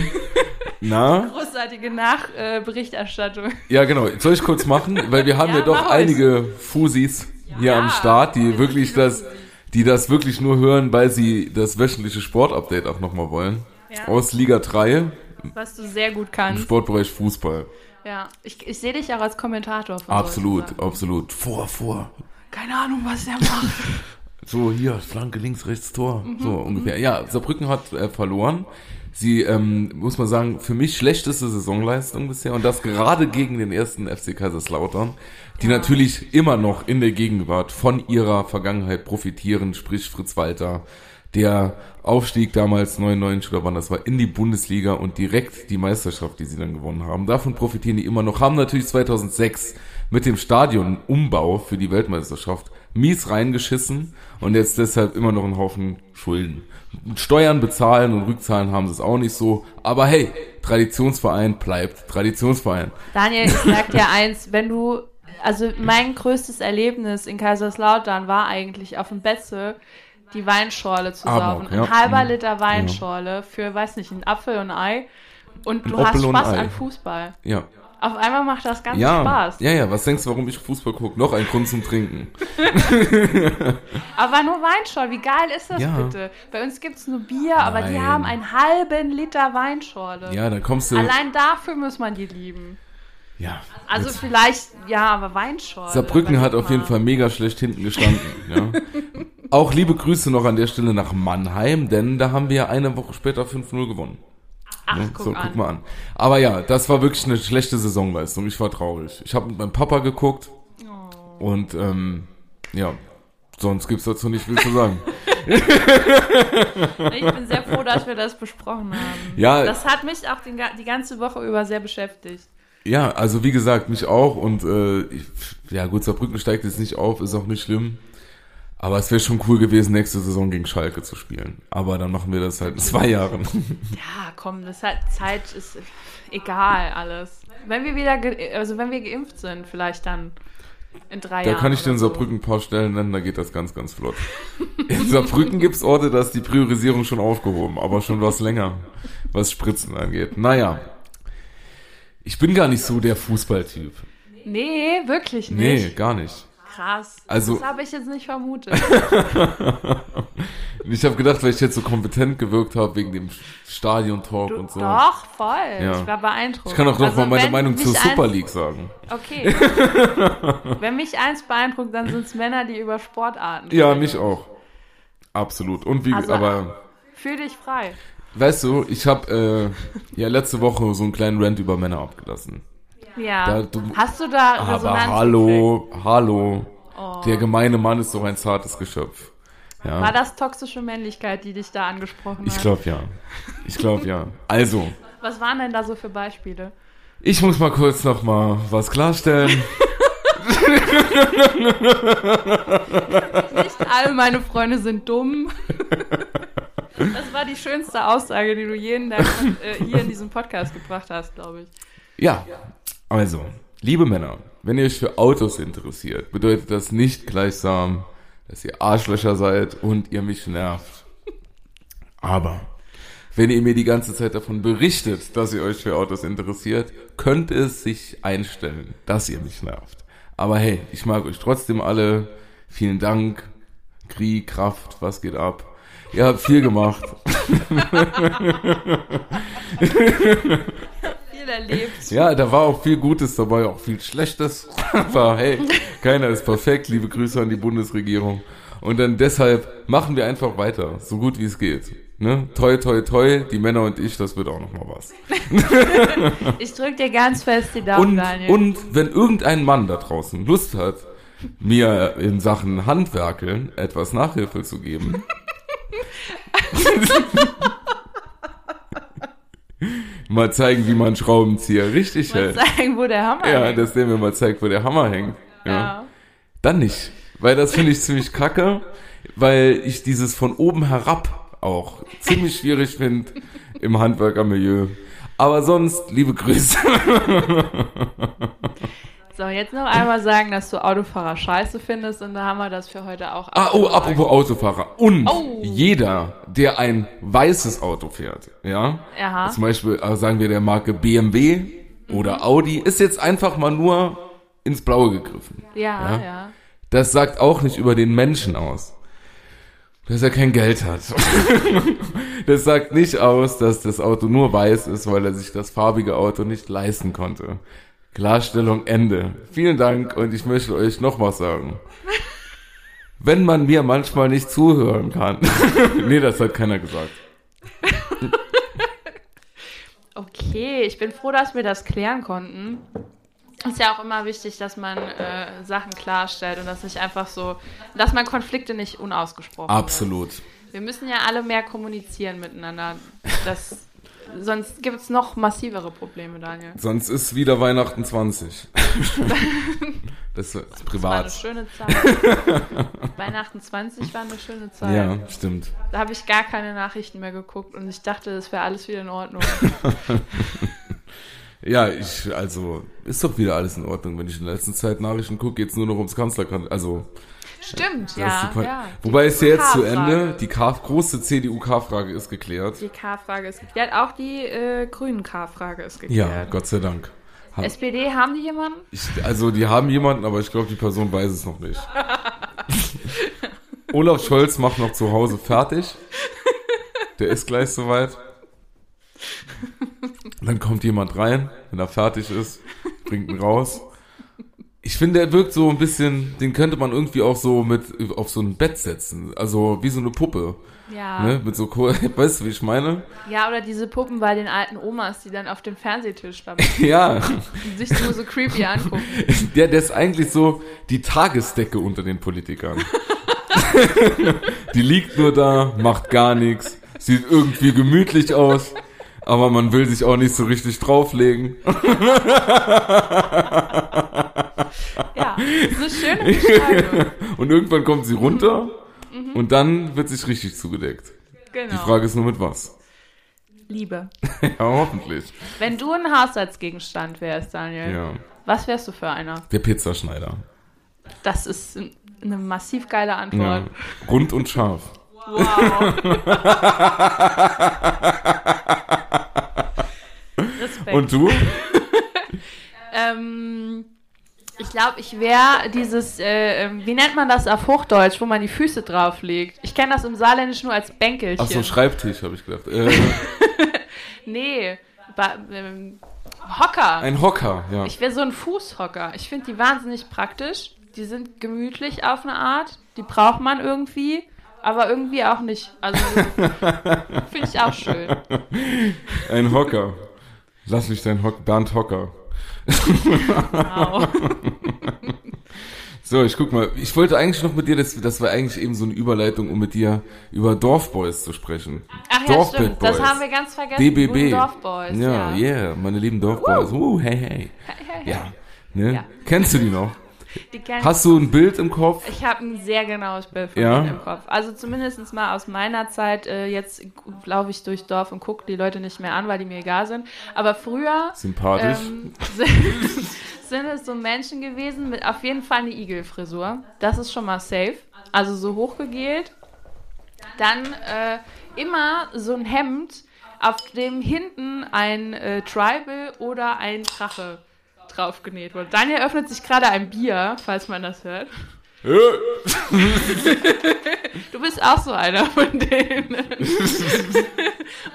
Na? Großartige Nachberichterstattung. Ja, genau. Soll ich kurz machen? Weil wir haben ja doch einige Fusis hier am Start, die das wirklich nur hören, weil sie das wöchentliche Sportupdate auch nochmal wollen. Ja. Aus Liga 3. Was du sehr gut kannst. Im Sportbereich Fußball. Ja, ich sehe dich auch als Kommentator. Von absolut. Vor. Keine Ahnung, was der macht. So, hier, Flanke, links, rechts, Tor. Mhm. So ungefähr. Ja, Saarbrücken hat verloren. Sie, muss man sagen, für mich schlechteste Saisonleistung bisher. Und das gerade gegen den ersten FC Kaiserslautern, die natürlich immer noch in der Gegenwart von ihrer Vergangenheit profitieren, sprich Fritz Walter. Der Aufstieg damals 99 oder wann das war, in die Bundesliga und direkt die Meisterschaft, die sie dann gewonnen haben. Davon profitieren die immer noch. Haben natürlich 2006 mit dem Stadionumbau für die Weltmeisterschaft mies reingeschissen und jetzt deshalb immer noch einen Haufen Schulden. Mit Steuern bezahlen und Rückzahlen haben sie es auch nicht so. Aber hey, Traditionsverein bleibt Traditionsverein. Daniel, ich sag dir eins, wenn du also mein größtes Erlebnis in Kaiserslautern war eigentlich auf dem Betze die Weinschorle zu saufen. Ja. Ein halber Liter Weinschorle für, weiß nicht, einen Apfel und ein Ei. Und du hast Spaß an Fußball. Ja. Auf einmal macht das Ganze Spaß. Ja, ja, was denkst du, warum ich Fußball gucke? Noch ein Grund zum Trinken. Aber nur Weinschorle, wie geil ist das bitte? Bei uns gibt's nur Bier, aber die haben einen halben Liter Weinschorle. Ja, da kommst du... Allein dafür muss man die lieben. Ja. Also jetzt. Vielleicht, ja, aber Weinschorle. Saarbrücken hat auf jeden Fall mega schlecht hinten gestanden. Ja. Auch liebe Grüße noch an der Stelle nach Mannheim, denn da haben wir ja eine Woche später 5-0 gewonnen. Ach, ne? Guck mal an. Aber ja, das war wirklich eine schlechte Saisonleistung. Ich war traurig. Ich habe mit meinem Papa geguckt und ja, sonst gibt's dazu nicht viel zu sagen. Ich bin sehr froh, dass wir das besprochen haben. Ja, das hat mich auch die ganze Woche über sehr beschäftigt. Ja, also wie gesagt, mich auch. Und ja gut, Saarbrücken steigt jetzt nicht auf, ist auch nicht schlimm. Aber es wäre schon cool gewesen, nächste Saison gegen Schalke zu spielen. Aber dann machen wir das halt in 2 Jahren. Ja, komm, das hat Zeit, ist egal alles. Wenn wir wieder, wenn wir geimpft sind, vielleicht dann in 3 Jahren. Da kann ich dir in Saarbrücken ein paar Stellen nennen, da geht das ganz, ganz flott. In Saarbrücken gibt es Orte, da ist die Priorisierung schon aufgehoben, aber schon was länger, was Spritzen angeht. Naja, ich bin gar nicht so der Fußballtyp. Nee, wirklich nicht. Nee, gar nicht. Krass, also, das habe ich jetzt nicht vermutet. Ich habe gedacht, weil ich jetzt so kompetent gewirkt habe wegen dem Stadion-Talk und so. Doch, voll. Ja. Ich war beeindruckt. Ich kann auch noch mal meine Meinung zur Super League sagen. Okay. Wenn mich eins beeindruckt, dann sind es Männer, die über Sportarten reden. Ja, mich auch. Absolut. Und wie, also, aber... Fühl dich frei. Weißt du, ich habe letzte Woche so einen kleinen Rant über Männer abgelassen. Ja, hast du da Resonanz gekriegt? Hallo, der gemeine Mann ist doch ein zartes Geschöpf. Ja. War das toxische Männlichkeit, die dich da angesprochen hat? Ich glaube, ja. Also. Was waren denn da so für Beispiele? Ich muss mal kurz nochmal was klarstellen. Nicht alle meine Freunde sind dumm. Das war die schönste Aussage, die du hier in diesem Podcast gebracht hast, glaube ich. Ja, also, liebe Männer, wenn ihr euch für Autos interessiert, bedeutet das nicht gleichsam, dass ihr Arschlöcher seid und ihr mich nervt. Aber wenn ihr mir die ganze Zeit davon berichtet, dass ihr euch für Autos interessiert, könnt es sich einstellen, dass ihr mich nervt. Aber hey, ich mag euch trotzdem alle. Vielen Dank. Krieg, Kraft, was geht ab? Ihr habt viel gemacht. Erlebt. Ja, da war auch viel Gutes dabei, auch viel Schlechtes. Aber hey, keiner ist perfekt. Liebe Grüße an die Bundesregierung. Und dann deshalb machen wir einfach weiter, so gut wie es geht. Ne? Toi, toi, toi, die Männer und ich, das wird auch nochmal was. Ich drück dir ganz fest die Daumen, Daniel. Und wenn irgendein Mann da draußen Lust hat, mir in Sachen Handwerkeln etwas Nachhilfe zu geben... Mal zeigen, wie man einen Schraubenzieher richtig hält. Mal zeigen, wo der Hammer hängt. Ja, dass der mir mal zeigt, wo der Hammer hängt. Ja. Dann nicht. Weil das finde ich ziemlich kacke, weil ich dieses von oben herab auch ziemlich schwierig finde im Handwerkermilieu. Aber sonst, liebe Grüße. So, jetzt noch einmal sagen, dass du Autofahrer scheiße findest und da haben wir das für heute auch. Apropos Autofahrer. Und jeder, der ein weißes Auto fährt, ja, aha, zum Beispiel sagen wir der Marke BMW oder Audi, ist jetzt einfach mal nur ins Blaue gegriffen. Ja. Das sagt auch nicht über den Menschen aus, dass er kein Geld hat. Das sagt nicht aus, dass das Auto nur weiß ist, weil er sich das farbige Auto nicht leisten konnte. Klarstellung Ende. Vielen Dank und ich möchte euch noch was sagen. Wenn man mir manchmal nicht zuhören kann. Nee, das hat keiner gesagt. Okay, ich bin froh, dass wir das klären konnten. Ist ja auch immer wichtig, dass man Sachen klarstellt und dass nicht einfach so, dass man Konflikte nicht unausgesprochen absolut. Hat. Wir müssen ja alle mehr kommunizieren miteinander. Sonst gibt es noch massivere Probleme, Daniel. Sonst ist wieder Weihnachten 20. Das ist privat. Das war eine schöne Zeit. Weihnachten 20 war eine schöne Zeit. Ja, stimmt. Da habe ich gar keine Nachrichten mehr geguckt und ich dachte, das wäre alles wieder in Ordnung. Ja, ich, also, ist doch wieder alles in Ordnung. Wenn ich in der letzten Zeit Nachrichten gucke, geht's nur noch ums Kanzlerkandidat. Also. Stimmt, ja, ja. Wobei ist ja jetzt zu Ende, die große CDU-K-Frage ist geklärt. Die K-Frage ist geklärt, auch die grünen K-Frage ist geklärt. Ja, Gott sei Dank. SPD, haben die jemanden? Also die haben jemanden, aber ich glaube, die Person weiß es noch nicht. Olaf Scholz macht noch zu Hause fertig. Der ist gleich soweit. Dann kommt jemand rein, wenn er fertig ist, bringt ihn raus. Ich finde, er wirkt so ein bisschen, den könnte man irgendwie auch so mit auf so ein Bett setzen. Also wie so eine Puppe. Ja. Ne? Mit so, weißt du, wie ich meine? Ja, oder diese Puppen bei den alten Omas, die dann auf dem Fernsehtisch waren. Ja. Und sich nur so creepy angucken. Der ist eigentlich so die Tagesdecke unter den Politikern. Die liegt nur da, macht gar nichts, sieht irgendwie gemütlich aus, aber man will sich auch nicht so richtig drauflegen. Ja, so schöne Beschreibung. Und irgendwann kommt sie runter und dann wird sich richtig zugedeckt. Genau. Die Frage ist nur mit was? Liebe. Ja, hoffentlich. Wenn du ein Haushaltsgegenstand wärst, Daniel, ja, was wärst du für einer? Der Pizzaschneider. Das ist eine massiv geile Antwort. Ja. Rund und scharf. Wow. Respekt. Und du? Ich glaube, ich wäre dieses, wie nennt man das auf Hochdeutsch, wo man die Füße drauf legt? Ich kenne das im Saarländisch nur als Bänkelchen. Ach so, Schreibtisch, habe ich gedacht. Nee, Hocker. Ein Hocker, ja. Ich wäre so ein Fußhocker. Ich finde die wahnsinnig praktisch. Die sind gemütlich auf eine Art. Die braucht man irgendwie, aber irgendwie auch nicht. Also finde ich auch schön. Ein Hocker. Lass mich dein Bernd Hocker. Wow. So, ich guck mal. Ich wollte eigentlich noch mit dir, das war eigentlich eben so eine Überleitung, um mit dir über Dorfboys zu sprechen. Ach ja, stimmt. Das haben wir ganz vergessen. DBB. Dorfboys. Ja, ja, yeah, meine lieben Dorfboys. Hey, hey. Ja, ne? Ja. Kennst du die noch? Hast du ein Bild im Kopf? Ich habe ein sehr genaues Bild von mir im Kopf. Also zumindest mal aus meiner Zeit. Jetzt laufe ich durchs Dorf und gucke die Leute nicht mehr an, weil die mir egal sind. Aber früher sind es so Menschen gewesen mit auf jeden Fall eine Igelfrisur. Das ist schon mal safe. Also so hochgegelt. Dann immer so ein Hemd, auf dem hinten ein Tribal oder ein Drache drauf genäht wurde. Daniel öffnet sich gerade ein Bier, falls man das hört. Du bist auch so einer von denen.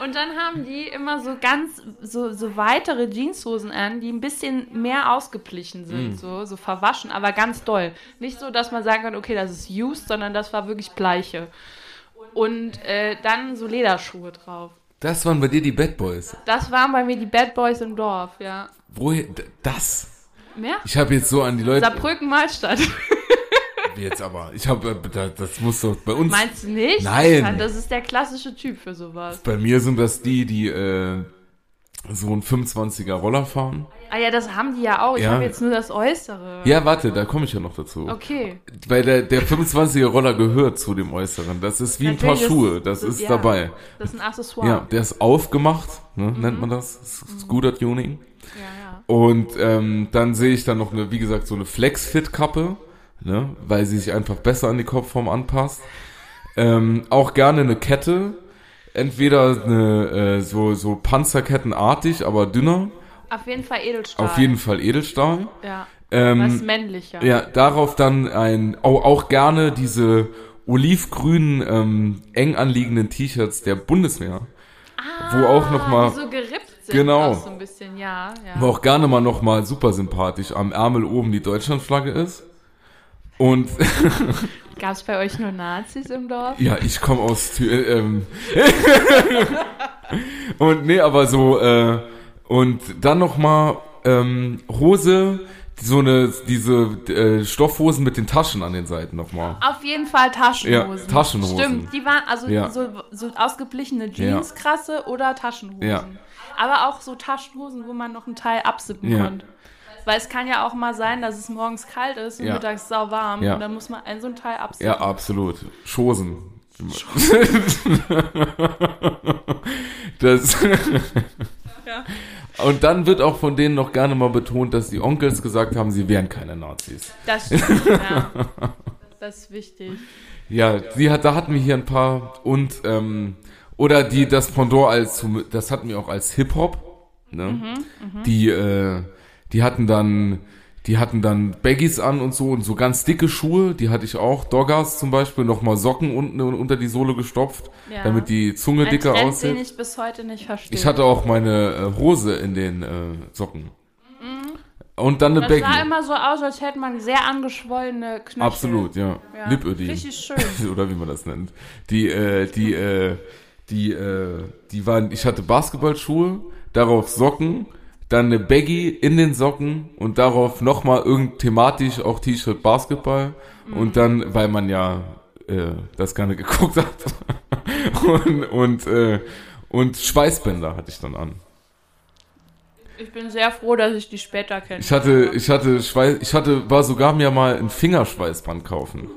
Und dann haben die immer so ganz so weitere Jeanshosen an, die ein bisschen mehr ausgeblichen sind, so verwaschen, aber ganz doll. Nicht so, dass man sagen kann, okay, das ist used, sondern das war wirklich Bleiche. Und dann so Lederschuhe drauf. Das waren bei dir die Bad Boys? Das waren bei mir die Bad Boys im Dorf, ja. Woher? Das? Ja? Ich habe jetzt so an die Leute... Saarbrücken-Malstadt. Jetzt aber. Das muss doch bei uns... Meinst du nicht? Nein. Das ist der klassische Typ für sowas. Bei mir sind das die so einen 25er Roller fahren. Ah ja, das haben die ja auch. Ich habe jetzt nur das Äußere. Ja, warte, da komme ich ja noch dazu. Okay. Weil der 25er Roller gehört zu dem Äußeren. Das ist wie natürlich ein paar Schuhe. Das ist ja dabei. Das ist ein Accessoire. Ja, der ist aufgemacht, ne, nennt man das. Scooter-Tuning. Ja, ja. Und dann sehe ich dann noch, wie gesagt, so eine Flex-Fit-Kappe, ne, weil sie sich einfach besser an die Kopfform anpasst. Auch gerne eine Kette. Entweder eine, so panzerkettenartig, aber dünner. Auf jeden Fall Edelstahl. Ja, was männlicher. Ja, darauf dann auch gerne diese olivgrünen, eng anliegenden T-Shirts der Bundeswehr. Ah, wo auch noch mal, die so gerippt sind. Genau. So ein bisschen, ja, ja. Wo auch gerne mal noch mal super sympathisch am Ärmel oben die Deutschlandflagge ist. Und gab's bei euch nur Nazis im Dorf? Ja, ich komme aus und nee, aber so und dann noch mal Hose, diese Stoffhosen mit den Taschen an den Seiten noch mal. Auf jeden Fall Taschenhosen. Ja, Taschenhosen. Stimmt, die waren also so ausgeblichene Jeans, krasse oder Taschenhosen. Ja. Aber auch so Taschenhosen, wo man noch einen Teil absippen konnte. Weil es kann ja auch mal sein, dass es morgens kalt ist und mittags sau warm und dann muss man so ein Teil absetzen. Ja, absolut. Schosen. Das. Ja. Und dann wird auch von denen noch gerne mal betont, dass die Onkels gesagt haben, sie wären keine Nazis. Das stimmt, ja. Das ist wichtig. Ja, sie hat, da hatten wir hier ein paar und oder die das Pendant als, das hatten wir auch als Hip Hop. Ne? Mhm, die hatten dann Baggies an und so ganz dicke Schuhe. Die hatte ich auch. Doggers zum Beispiel, nochmal Socken unten unter die Sohle gestopft, ja, damit die Zunge dicker aussieht. Ein Trend, den ich bis heute nicht verstehe. Ich hatte auch meine Hose in den Socken. Und dann eine Baggy. Das sah immer so aus, als hätte man sehr angeschwollene Knöchel. Absolut, ja. Lipödien. Richtig schön. Oder wie man das nennt. Die waren, ich hatte Basketballschuhe, darauf Socken, dann eine Baggy in den Socken und darauf nochmal thematisch auch T-Shirt Basketball. Und dann, weil man ja das gerne geguckt hat. und Schweißbänder hatte ich dann an. Ich bin sehr froh, dass ich die später kenne. Ich war sogar mir mal ein Fingerschweißband kaufen.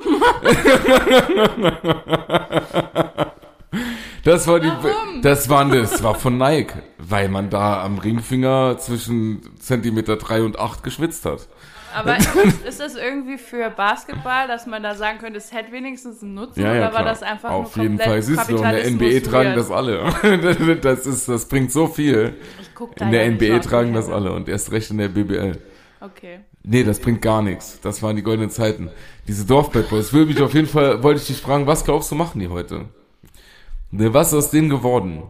Das war von Nike, weil man da am Ringfinger zwischen Zentimeter 3 und 8 geschwitzt hat. Aber ist das irgendwie für Basketball, dass man da sagen könnte, es hätte wenigstens einen Nutzen, ja, oder klar. War das einfach nur komplett Kapitalismus? Auf jeden Fall, siehst du, in der NBA tragen das alle. Das bringt so viel. Ich guck da in der NBA tragen das alle und erst recht in der BBL. Okay. Nee, das bringt gar nichts. Das waren die goldenen Zeiten. Diese Dorf-Bad Boys. Wollte ich dich fragen, was glaubst du, machen die heute? Was ist aus denen geworden?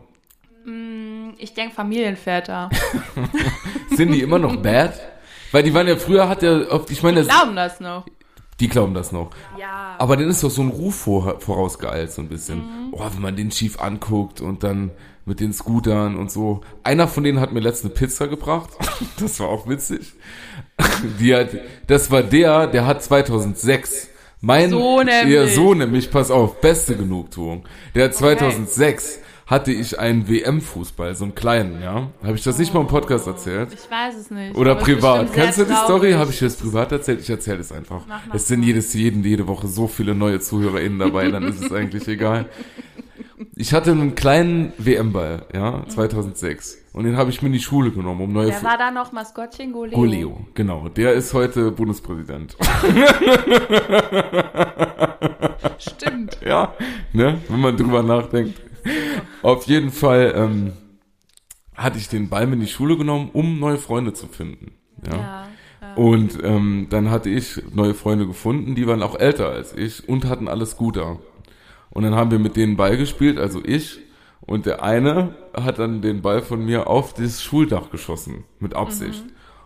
Ich denke Familienväter. Sind die immer noch bad? Weil die waren ja früher, die glauben das noch. Die glauben das noch. Ja. Aber dann ist doch so ein Ruf vorausgeeilt, so ein bisschen. Wenn man den schief anguckt und dann mit den Scootern und so. Einer von denen hat mir letztens eine Pizza gebracht. Das war auch witzig. Das war der hat 2006 pass auf, beste Genugtuung. Der hat 2006 hatte ich einen WM-Fußball, so einen kleinen, ja? Habe ich das nicht mal im Podcast erzählt? Ich weiß es nicht. Oder privat. Kennst du die Story? Habe ich das privat erzählt? Ich erzähle es einfach. Es sind jede Woche so viele neue ZuhörerInnen dabei, dann ist es eigentlich egal. Ich hatte einen kleinen WM-Ball, ja, 2006. Und den habe ich mir in die Schule genommen, um neue... Der war da noch Maskottchen Goleo, genau. Der ist heute Bundespräsident. Stimmt. Ja, ne? Wenn man drüber nachdenkt. Auf jeden Fall hatte ich den Ball mit in die Schule genommen, um neue Freunde zu finden. Ja. Und dann hatte ich neue Freunde gefunden, die waren auch älter als ich und hatten alle Scooter. Und dann haben wir mit denen Ball gespielt, also ich. Und der eine hat dann den Ball von mir auf das Schuldach geschossen, mit Absicht.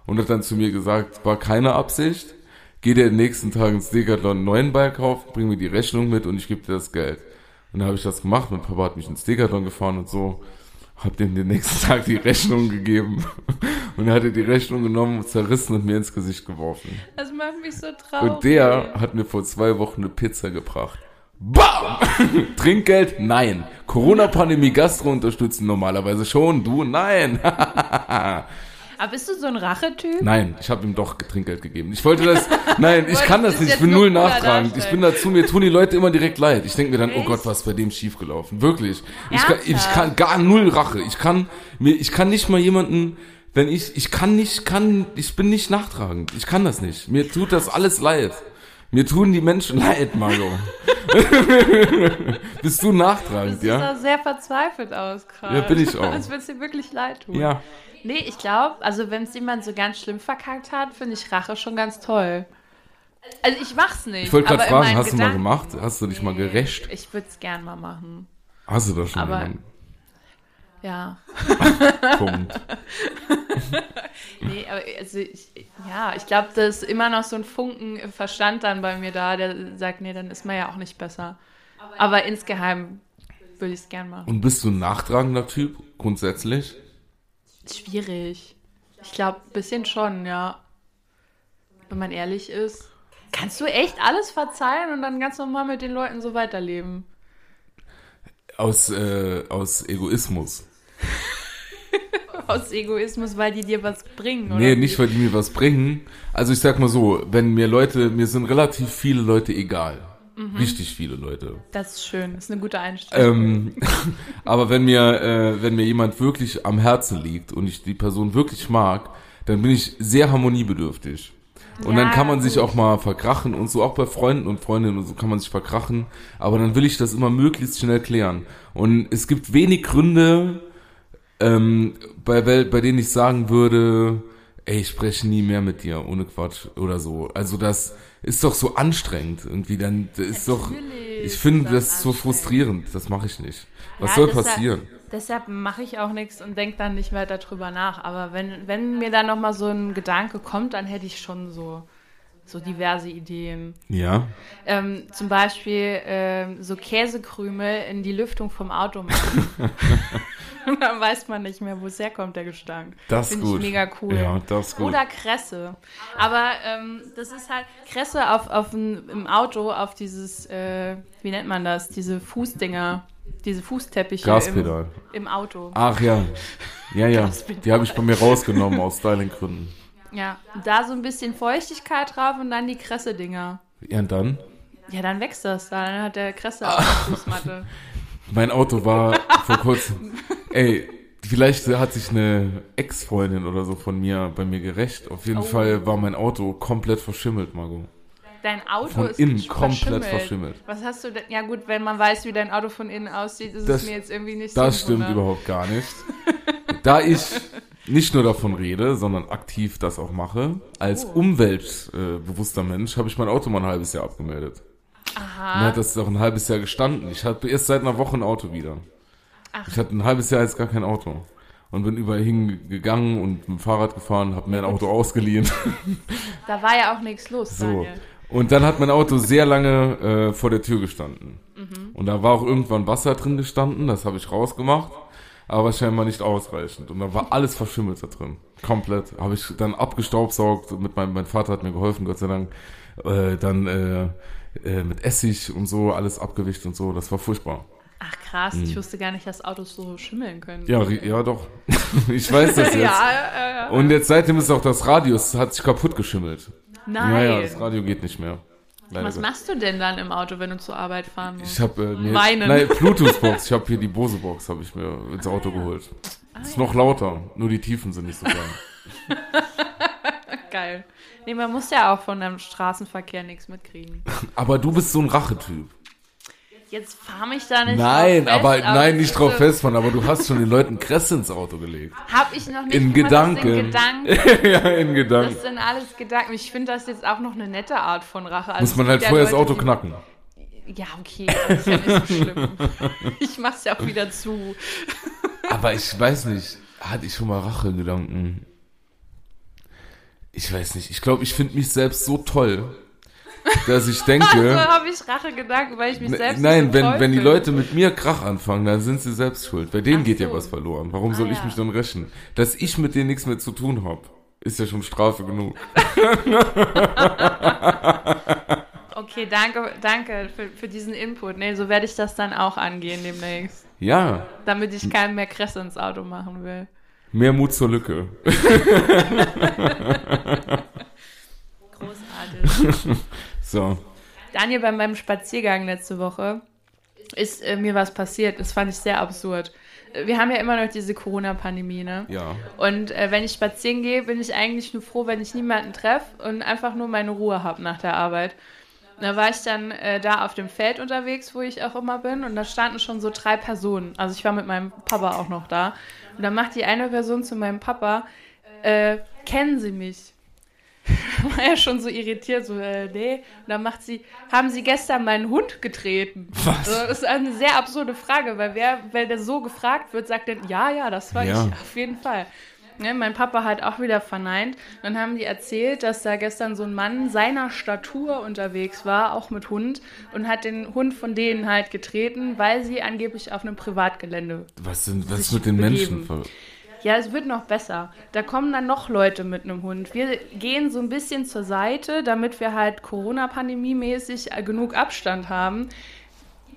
Und hat dann zu mir gesagt, war keine Absicht. Geh dir den nächsten Tag ins Decathlon einen neuen Ball kaufen, bring mir die Rechnung mit und ich gebe dir das Geld. Und dann habe ich das gemacht, mein Papa hat mich ins Decathlon gefahren und so, hab dem den nächsten Tag die Rechnung gegeben und er hatte die Rechnung genommen, zerrissen und mir ins Gesicht geworfen. Das macht mich so traurig. Und der hat mir vor 2 Wochen eine Pizza gebracht. Bam! Trinkgeld? Nein. Corona-Pandemie, Gastro unterstützen normalerweise schon, du? Nein. Aber bist du so ein Rachetyp? Nein, ich habe ihm doch Trinkgeld gegeben. Ich kann das nicht, ich bin null nachtragend. Ich bin dazu, mir tun die Leute immer direkt leid. Ich denke mir dann, oh Gott, was ist bei dem schiefgelaufen? Wirklich. Ich kann gar null Rache. Ich kann nicht mal jemanden, ich bin nicht nachtragend. Ich kann das nicht. Mir tut das alles leid. Mir tun die Menschen leid, Margot. Bist du nachtragend, ja? Du siehst auch sehr verzweifelt aus gerade. Ja, bin ich auch. Als würde es dir wirklich leid tun. Ja. Nee, ich glaube, also wenn es jemand so ganz schlimm verkackt hat, finde ich Rache schon ganz toll. Also ich mach's nicht. Ich wollte gerade fragen, hast du mal gemacht? Hast du dich mal gerächt? Ich würde es gern mal machen. Hast du das schon gemacht? Ja. Punkt. Nee, aber also ich glaube, da ist immer noch so ein Funken Verstand dann bei mir da, der sagt, nee, dann ist man ja auch nicht besser. Aber insgeheim würde ich es gern machen. Und bist du ein nachtragender Typ grundsätzlich? Schwierig. Ich glaube, ein bisschen schon, ja. Wenn man ehrlich ist. Kannst du echt alles verzeihen und dann ganz normal mit den Leuten so weiterleben? Aus Egoismus. Aus Egoismus, weil die dir was bringen, oder? Nee, nicht, weil die mir was bringen. Also ich sag mal so, mir sind relativ viele Leute egal. Richtig viele Leute. Das ist schön, das ist eine gute Einstellung. Aber wenn mir jemand wirklich am Herzen liegt und ich die Person wirklich mag, dann bin ich sehr harmoniebedürftig. Und ja, dann kann man sich auch mal verkrachen und so, auch bei Freunden und Freundinnen und so kann man sich verkrachen. Aber dann will ich das immer möglichst schnell klären. Und es gibt wenig Gründe, bei denen ich sagen würde, ey, ich spreche nie mehr mit dir, ohne Quatsch oder so. Also das ist doch so anstrengend irgendwie. Dann ist doch, ich finde das so frustrierend, das mache ich nicht. Was soll passieren? Deshalb mache ich auch nichts und denke dann nicht weiter drüber nach. Aber wenn mir da nochmal so ein Gedanke kommt, dann hätte ich schon so diverse Ideen. Ja. Zum Beispiel so Käsekrümel in die Lüftung vom Auto machen. Und dann weiß man nicht mehr, wo es herkommt, der Gestank. Das ist gut. Finde ich mega cool. Ja, das ist gut. Oder Kresse. Aber das ist halt Kresse im Auto auf dieses, wie nennt man das, diese Fußdinger. Diese Fußteppiche im Auto. Ach ja, ja, ja. Die habe ich bei mir rausgenommen aus Stylinggründen. Ja, da so ein bisschen Feuchtigkeit drauf und dann die Kresse-Dinger. Ja, und dann? Ja, dann wächst das. Dann hat der Kresse auf der Fußmatte. Mein Auto war vor kurzem... Ey, vielleicht hat sich eine Ex-Freundin oder so bei mir gerecht. Auf jeden Fall war mein Auto komplett verschimmelt, Margot. Dein Auto von ist innen komplett verschimmelt. Was hast du denn? Ja gut, wenn man weiß, wie dein Auto von innen aussieht, ist es mir jetzt irgendwie nicht so. Das stimmt überhaupt gar nicht. Da ich nicht nur davon rede, sondern aktiv das auch mache, als umweltbewusster Mensch habe ich mein Auto mal ein halbes Jahr abgemeldet. Aha. Mir hat das auch ein halbes Jahr gestanden. Ich hatte erst seit einer Woche ein Auto wieder. Ach. Ich hatte ein halbes Jahr jetzt gar kein Auto. Und bin überall hingegangen und mit dem Fahrrad gefahren, habe mir ein Auto ausgeliehen. Da war ja auch nichts los, Daniel. Und dann hat mein Auto sehr lange vor der Tür gestanden. Mhm. Und da war auch irgendwann Wasser drin gestanden, das habe ich rausgemacht, aber scheinbar nicht ausreichend. Und da war alles verschimmelt da drin, komplett. Habe ich dann abgestaubsaugt, mein Vater hat mir geholfen, Gott sei Dank, dann mit Essig und so, alles abgewischt und so, das war furchtbar. Ach krass, ich wusste gar nicht, dass Autos so schimmeln können. Ja, ja doch, ich weiß das jetzt. Ja. Und jetzt seitdem ist auch das Radio, es hat sich kaputt geschimmelt. Nein. Naja, das Radio geht nicht mehr. Leider. Was machst du denn dann im Auto, wenn du zur Arbeit fahren musst? Ich habe Bluetooth-Box. Ich habe hier die Bose-Box, habe ich mir ins Auto geholt. Ist noch lauter, nur die Tiefen sind nicht so klein. Geil. Nee, man muss ja auch von dem Straßenverkehr nichts mitkriegen. Aber du bist so ein Rachetyp. Jetzt fahr mich da nicht festfahren, aber du hast schon den Leuten Kresse ins Auto gelegt. Hab ich noch nicht. In Gedanken. Ja, in Gedanken. Das sind alles Gedanken. Ich finde das jetzt auch noch eine nette Art von Rache. Also muss man halt vorher das Auto knacken. Ja, okay, das ist ja nicht so schlimm. Ich mach's ja auch wieder zu. Aber ich weiß nicht, hatte ich schon mal Rachegedanken? Ich weiß nicht, ich glaube, ich finde mich selbst so toll, dass ich denke... Also habe ich Rachegedanken, weil ich mich selbst... Nein, wenn die Leute mit mir Krach anfangen, dann sind sie selbst schuld. Bei denen geht ja was verloren. Warum soll ich mich dann rächen? Dass ich mit denen nichts mehr zu tun habe, ist ja schon Strafe genug. Okay, danke für diesen Input. Nee, so werde ich das dann auch angehen demnächst. Ja. Damit ich keinen mehr Kresse ins Auto machen will. Mehr Mut zur Lücke. Großartig. So. Daniel, bei meinem Spaziergang letzte Woche ist mir was passiert. Das fand ich sehr absurd. Wir haben ja immer noch diese Corona-Pandemie, ne? Ja. Und wenn ich spazieren gehe, bin ich eigentlich nur froh, wenn ich niemanden treffe und einfach nur meine Ruhe habe nach der Arbeit. Da war ich dann da auf dem Feld unterwegs, wo ich auch immer bin. Und da standen schon so 3 Personen. Also ich war mit meinem Papa auch noch da. Und dann macht die eine Person zu meinem Papa, kennen Sie mich? War ja schon so irritiert, so, nee. Und dann macht sie, haben Sie gestern meinen Hund getreten? Was? Also das ist eine sehr absurde Frage, weil wer der so gefragt wird, sagt dann, ja, das war ich, auf jeden Fall. Ne, mein Papa hat auch wieder verneint. Dann haben die erzählt, dass da gestern so ein Mann seiner Statur unterwegs war, auch mit Hund, und hat den Hund von denen halt getreten, weil sie angeblich auf einem Privatgelände was ist mit den begeben. Menschen? Ja, es wird noch besser. Da kommen dann noch Leute mit einem Hund. Wir gehen so ein bisschen zur Seite, damit wir halt Corona-Pandemie-mäßig genug Abstand haben.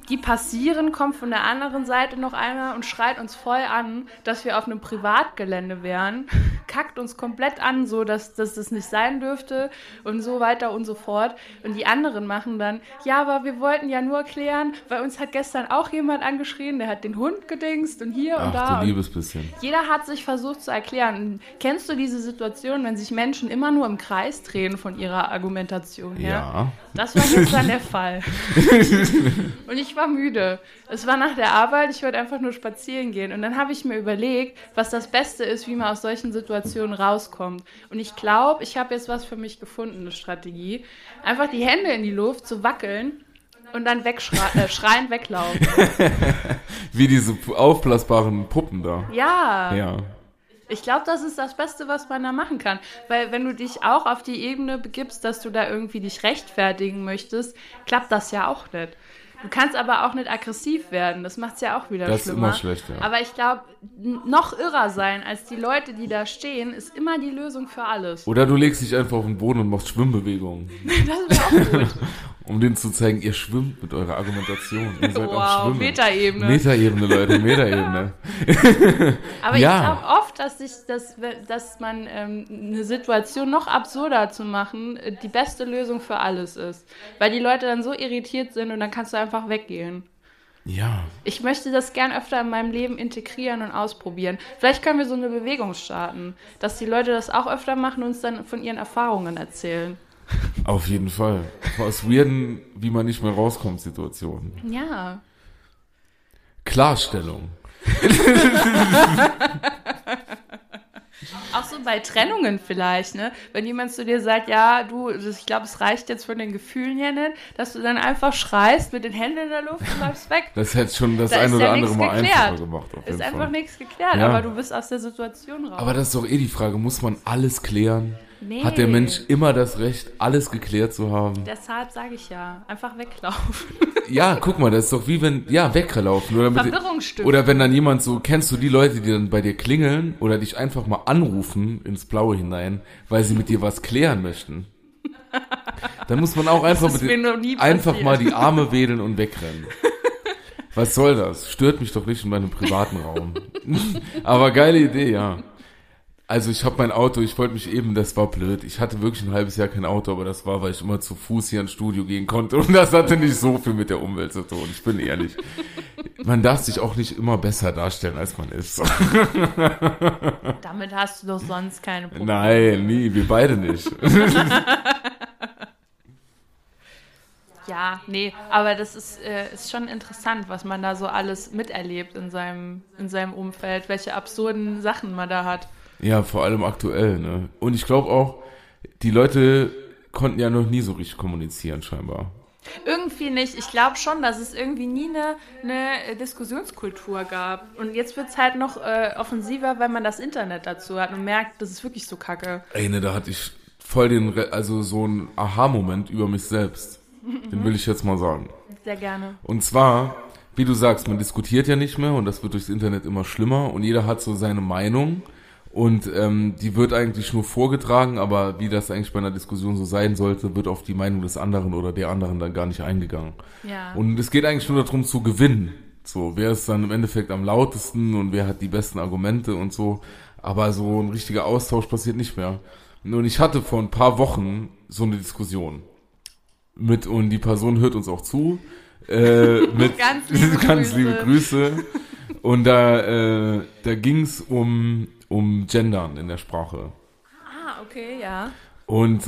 die passieren, kommt von der anderen Seite noch einer und schreit uns voll an, dass wir auf einem Privatgelände wären, kackt uns komplett an, so dass das nicht sein dürfte und so weiter und so fort. Und die anderen machen dann, ja, aber wir wollten ja nur klären, weil uns hat gestern auch jemand angeschrien, der hat den Hund gedingst und hier und da. Ach, du liebes bisschen. Jeder hat sich versucht zu erklären. Und kennst du diese Situation, wenn sich Menschen immer nur im Kreis drehen von ihrer Argumentation her? Ja. Das war gestern der Fall. Und ich war müde. Es war nach der Arbeit, ich wollte einfach nur spazieren gehen. Und dann habe ich mir überlegt, was das Beste ist, wie man aus solchen Situationen rauskommt. Und ich glaube, ich habe jetzt was für mich gefunden, eine Strategie. Einfach die Hände in die Luft zu wackeln und dann schreiend weglaufen. Wie diese aufblasbaren Puppen da. Ja. Ja. Ich glaube, das ist das Beste, was man da machen kann. Weil wenn du dich auch auf die Ebene begibst, dass du da irgendwie dich rechtfertigen möchtest, klappt das ja auch nicht. Du kannst aber auch nicht aggressiv werden. Das macht es ja auch wieder schlimmer. Das ist immer schlecht, ja. Aber ich glaube, noch irrer sein als die Leute, die da stehen, ist immer die Lösung für alles. Oder du legst dich einfach auf den Boden und machst Schwimmbewegungen. Das wäre auch gut. Um denen zu zeigen, ihr schwimmt mit eurer Argumentation. Ihr seid am Schwimmen. Metaebene. Metaebene, Leute, Metaebene. Aber ja. Ich glaube oft, dass man eine Situation noch absurder zu machen, die beste Lösung für alles ist. Weil die Leute dann so irritiert sind und dann kannst du einfach weggehen. Ja. Ich möchte das gern öfter in meinem Leben integrieren und ausprobieren. Vielleicht können wir so eine Bewegung starten, dass die Leute das auch öfter machen und uns dann von ihren Erfahrungen erzählen. Auf jeden Fall. Aus weirden, wie man nicht mehr rauskommt, Situationen. Ja. Klarstellung. Auch so bei Trennungen vielleicht, ne? Wenn jemand zu dir sagt, ja, du, ich glaube, es reicht jetzt von den Gefühlen her nicht, dass du dann einfach schreist mit den Händen in der Luft und bleibst weg. Das hätte schon das ein oder andere Mal einfacher gemacht. Ist einfach nichts geklärt, ja. Aber du bist aus der Situation raus. Aber das ist doch eh die Frage, muss man alles klären? Nee. Hat der Mensch immer das Recht, alles geklärt zu haben? Deshalb sage ich ja, einfach weglaufen. Ja, guck mal, das ist doch wie wenn, ja, weglaufen. Oder Verwirrungsstimmen. Oder wenn dann jemand so, kennst du die Leute, die dann bei dir klingeln oder dich einfach mal anrufen ins Blaue hinein, weil sie mit dir was klären möchten? Dann muss man auch einfach, einfach mal die Arme wedeln und wegrennen. Was soll das? Stört mich doch nicht in meinem privaten Raum. Aber geile Idee, ja. Also ich habe mein Auto, ich wollte mich eben, das war blöd. Ich hatte wirklich ein halbes Jahr kein Auto, aber das war, weil ich immer zu Fuß hier ins Studio gehen konnte. Und das hatte nicht so viel mit der Umwelt zu tun, ich bin ehrlich. Man darf sich auch nicht immer besser darstellen, als man ist. Damit hast du doch sonst keine Probleme. Nein, nie, wir beide nicht. Ja, nee, aber das ist schon interessant, was man da so alles miterlebt in seinem Umfeld, welche absurden Sachen man da hat. Ja, vor allem aktuell, ne? Und ich glaube auch, die Leute konnten ja noch nie so richtig kommunizieren, scheinbar. Irgendwie nicht. Ich glaube schon, dass es irgendwie nie eine Diskussionskultur gab. Und jetzt wird es halt noch offensiver, weil man das Internet dazu hat und merkt, das ist wirklich so kacke. Ey, ne, da hatte ich voll so einen Aha-Moment über mich selbst. Den will ich jetzt mal sagen. Sehr gerne. Und zwar, wie du sagst, man diskutiert ja nicht mehr und das wird durchs Internet immer schlimmer und jeder hat so seine Meinung. Und die wird eigentlich nur vorgetragen, aber wie das eigentlich bei einer Diskussion so sein sollte, wird auf die Meinung des anderen oder der anderen dann gar nicht eingegangen. Ja. Und es geht eigentlich nur darum zu gewinnen. So, wer ist dann im Endeffekt am lautesten und wer hat die besten Argumente und so. Aber so ein richtiger Austausch passiert nicht mehr. Und ich hatte vor ein paar Wochen so eine Diskussion. Und die Person hört uns auch zu. Ganz liebe Grüße. Und da ging es um Gendern in der Sprache. Ah, okay, ja. Und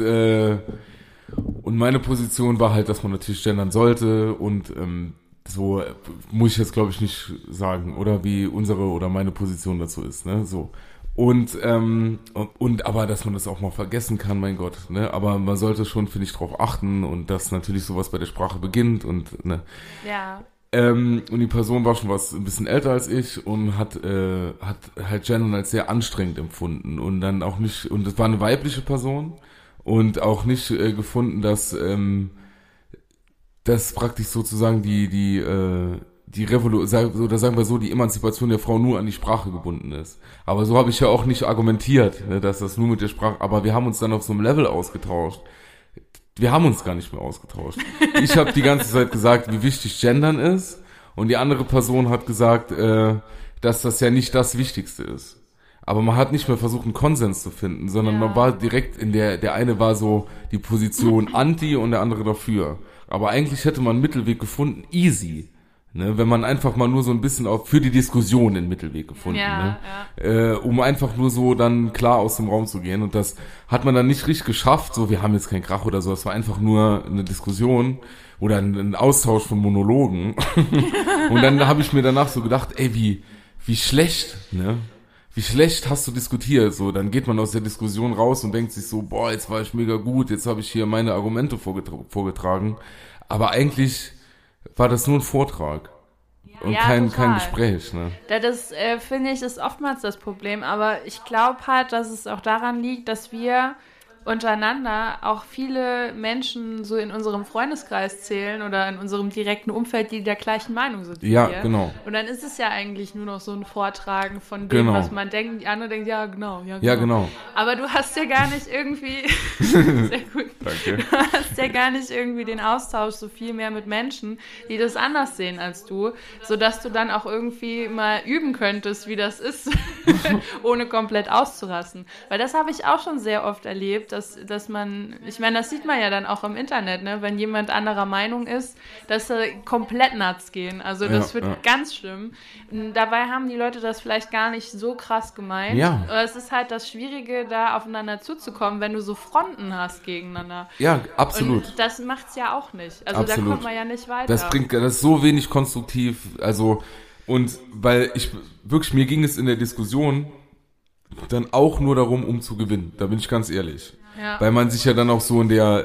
meine Position war halt, dass man natürlich gendern sollte und so muss ich jetzt, glaube ich, nicht sagen, oder wie unsere oder meine Position dazu ist, ne, so. Und aber, dass man das auch mal vergessen kann, mein Gott, ne, aber man sollte schon, finde ich, drauf achten und dass natürlich sowas bei der Sprache beginnt und, ne. Ja. Und die Person war schon ein bisschen älter als ich und hat halt Gendern als sehr anstrengend empfunden und dann auch nicht, und das war eine weibliche Person und auch nicht gefunden, dass das praktisch sozusagen die Revolution, oder sagen wir so, die Emanzipation der Frau nur an die Sprache gebunden ist. Aber so habe ich ja auch nicht argumentiert, ne, dass das nur mit der Sprache, aber wir haben uns dann auf so einem Level ausgetauscht, wir haben uns gar nicht mehr ausgetauscht. Ich habe die ganze Zeit gesagt, wie wichtig Gendern ist, und die andere Person hat gesagt, dass das ja nicht das Wichtigste ist. Aber man hat nicht mehr versucht, einen Konsens zu finden, sondern man war direkt in der eine war so die Position anti und der andere dafür. Aber eigentlich hätte man einen Mittelweg gefunden, easy. Ne, wenn man einfach mal nur so ein bisschen auch für die Diskussion den Mittelweg gefunden, um einfach nur so dann klar aus dem Raum zu gehen, und das hat man dann nicht richtig geschafft, so wir haben jetzt keinen Krach oder so, es war einfach nur eine Diskussion oder ein Austausch von Monologen und dann habe ich mir danach so gedacht, ey, wie schlecht, ne? Wie schlecht hast du diskutiert? So, dann geht man aus der Diskussion raus und denkt sich so, boah, jetzt war ich mega gut, jetzt habe ich hier meine Argumente vorgetragen, aber eigentlich war das nur ein Vortrag und kein Gespräch. Ne? Das finde ich, ist oftmals das Problem, aber ich glaube halt, dass es auch daran liegt, dass wir untereinander auch viele Menschen so in unserem Freundeskreis zählen oder in unserem direkten Umfeld, die der gleichen Meinung sind wie wir. Genau. Und dann ist es ja eigentlich nur noch so ein Vortragen von dem, was man denkt. Die andere denkt, ja, genau. Aber du hast ja gar nicht irgendwie sehr gut. Danke. Du hast ja gar nicht irgendwie den Austausch so viel mehr mit Menschen, die das anders sehen als du, sodass du dann auch irgendwie mal üben könntest, wie das ist, ohne komplett auszurasten. Weil das habe ich auch schon sehr oft erlebt, dass man, ich meine, das sieht man ja dann auch im Internet, ne, wenn jemand anderer Meinung ist, dass sie komplett nuts gehen. Also das wird ganz schlimm. Dabei haben die Leute das vielleicht gar nicht so krass gemeint. Ja. Aber es ist halt das Schwierige, da aufeinander zuzukommen, wenn du so Fronten hast gegeneinander. Ja, absolut. Und das macht's ja auch nicht. Also da kommt man ja nicht weiter. Das ist so wenig konstruktiv. Also, und weil ich wirklich, mir ging es in der Diskussion dann auch nur darum, um zu gewinnen. Da bin ich ganz ehrlich. Ja. Weil man sich ja dann auch so in der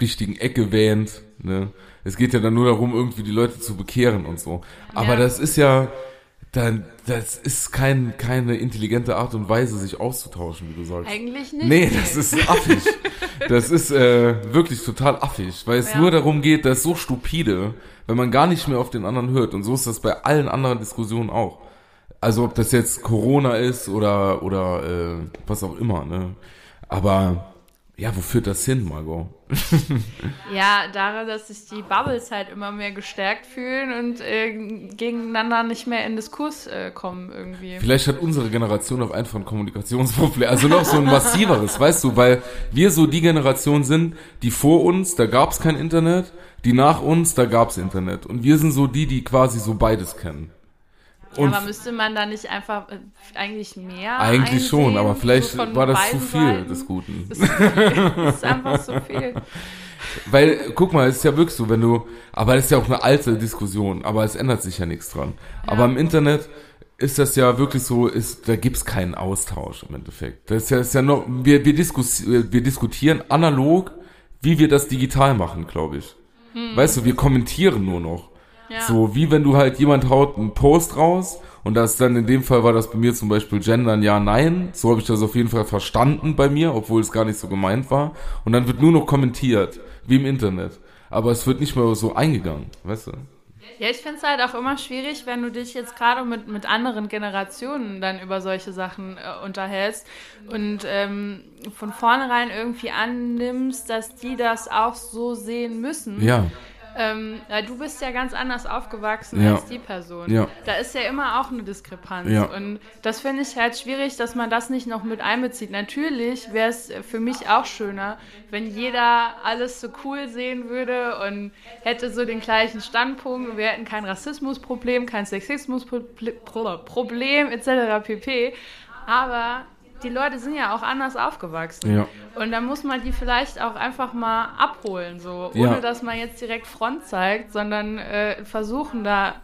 richtigen Ecke wähnt. Ne? Es geht ja dann nur darum, irgendwie die Leute zu bekehren und so. Aber das ist ja, das ist keine intelligente Art und Weise, sich auszutauschen, wie du sagst. Eigentlich nicht. Nee, das ist affig. Das ist wirklich total affig, weil es nur darum geht, das ist so stupide, wenn man gar nicht mehr auf den anderen hört. Und so ist das bei allen anderen Diskussionen auch. Also ob das jetzt Corona ist oder was auch immer, ne? Aber ja, wo führt das hin, Margot? Ja, daran, dass sich die Bubbles halt immer mehr gestärkt fühlen und gegeneinander nicht mehr in Diskurs kommen irgendwie. Vielleicht hat unsere Generation auch einfach ein Kommunikationsproblem, also noch so ein massiveres, weißt du, weil wir so die Generation sind, die vor uns, da gab's kein Internet, die nach uns, da gab's Internet, und wir sind so die quasi so beides kennen. Und aber müsste man da nicht einfach eigentlich mehr eigentlich einsehen, schon, aber vielleicht so war das zu viel Seiten, des Guten. Das ist einfach zu viel. Weil, guck mal, es ist ja wirklich so, aber das ist ja auch eine alte Diskussion, aber es ändert sich ja nichts dran. Ja. Aber im Internet ist das ja wirklich so, da gibt's keinen Austausch im Endeffekt. Wir diskutieren analog, wie wir das digital machen, glaube ich. Hm. Weißt du, wir kommentieren nur noch. Ja. So, wie wenn du halt, jemand haut einen Post raus, und das dann, in dem Fall war das bei mir zum Beispiel Gendern, ja, nein, so habe ich das auf jeden Fall verstanden bei mir, obwohl es gar nicht so gemeint war, und dann wird nur noch kommentiert, wie im Internet, aber es wird nicht mehr so eingegangen, weißt du? Ja, ich finde es halt auch immer schwierig, wenn du dich jetzt gerade mit anderen Generationen dann über solche Sachen unterhältst und von vornherein irgendwie annimmst, dass die das auch so sehen müssen. Ja. Du bist ja ganz anders aufgewachsen als die Person. Ja. Da ist ja immer auch eine Diskrepanz. Ja. Und das finde ich halt schwierig, dass man das nicht noch mit einbezieht. Natürlich wäre es für mich auch schöner, wenn jeder alles so cool sehen würde und hätte so den gleichen Standpunkt. Wir hätten kein Rassismusproblem, kein Sexismusproblem etc. pp. Aber die Leute sind ja auch anders aufgewachsen. Ja. Und da muss man die vielleicht auch einfach mal abholen, so, ohne dass man jetzt direkt Front zeigt, sondern versuchen da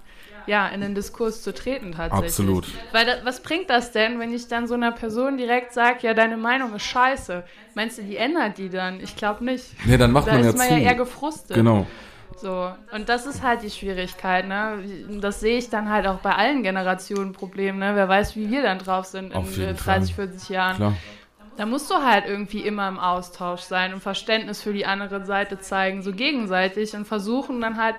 in den Diskurs zu treten tatsächlich. Absolut. Weil was bringt das denn, wenn ich dann so einer Person direkt sage, ja, deine Meinung ist scheiße? Meinst du, die ändert die dann? Ich glaube nicht. Nee, dann macht man ja zu. Da ist man ja eher gefrustet. Genau. So, und das ist halt die Schwierigkeit, ne? Das sehe ich dann halt auch bei allen Generationen Problem, ne? Wer weiß, wie wir dann drauf sind in 30, 40 Jahren. Klar. Da musst du halt irgendwie immer im Austausch sein und Verständnis für die andere Seite zeigen, so gegenseitig, und versuchen dann halt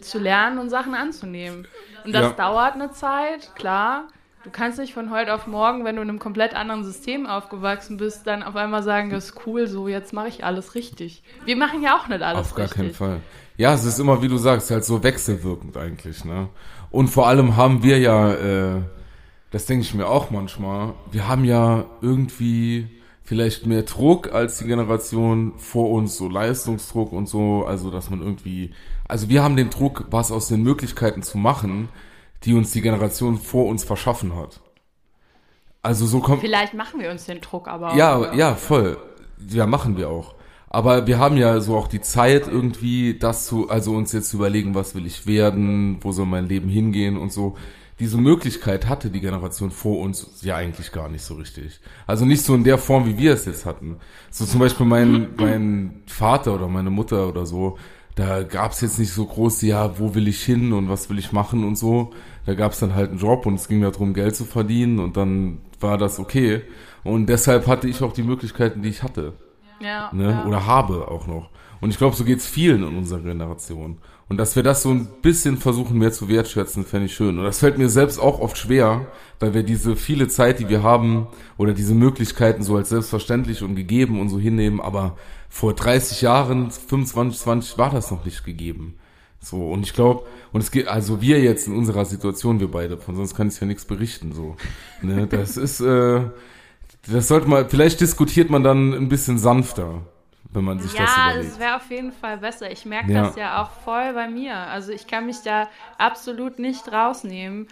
zu lernen und Sachen anzunehmen. Und das dauert eine Zeit, klar. Du kannst nicht von heute auf morgen, wenn du in einem komplett anderen System aufgewachsen bist, dann auf einmal sagen, das ist cool, so jetzt mache ich alles richtig. Wir machen ja auch nicht alles richtig. Auf gar keinen Fall. Ja, es ist immer, wie du sagst, halt so wechselwirkend eigentlich, ne? Und vor allem haben wir ja, das denke ich mir auch manchmal, wir haben ja irgendwie vielleicht mehr Druck als die Generation vor uns, so Leistungsdruck und so, also dass man irgendwie, also wir haben den Druck, was aus den Möglichkeiten zu machen, die uns die Generation vor uns verschaffen hat. Also so kommt... Vielleicht machen wir uns den Druck, aber auch... Ja, voll. Ja, machen wir auch. Aber wir haben ja so auch die Zeit irgendwie, das zu, also uns jetzt zu überlegen, was will ich werden, wo soll mein Leben hingehen und so. Diese Möglichkeit hatte die Generation vor uns ja eigentlich gar nicht so richtig. Also nicht so in der Form, wie wir es jetzt hatten. So zum Beispiel mein Vater oder meine Mutter oder so, da gab's jetzt nicht so groß, ja, wo will ich hin und was will ich machen und so. Da gab's dann halt einen Job und es ging darum, Geld zu verdienen und dann war das okay. Und deshalb hatte ich auch die Möglichkeiten, die ich hatte. Ja, ne? Ja. Oder habe auch noch. Und ich glaube, so geht's vielen in unserer Generation. Und dass wir das so ein bisschen versuchen, mehr zu wertschätzen, fände ich schön. Und das fällt mir selbst auch oft schwer, weil wir diese viele Zeit, die wir haben, oder diese Möglichkeiten so als selbstverständlich und gegeben und so hinnehmen, aber vor 30 Jahren, 25, 20 war das noch nicht gegeben. So, und ich glaube, und es geht, also wir jetzt in unserer Situation, wir beide, von sonst kann ich ja nichts berichten, so. Ne, das ist, das sollte man, vielleicht diskutiert man dann ein bisschen sanfter, wenn man sich das überlegt. Ja, es wäre auf jeden Fall besser. Ich merke das ja auch voll bei mir. Also ich kann mich da absolut nicht rausnehmen.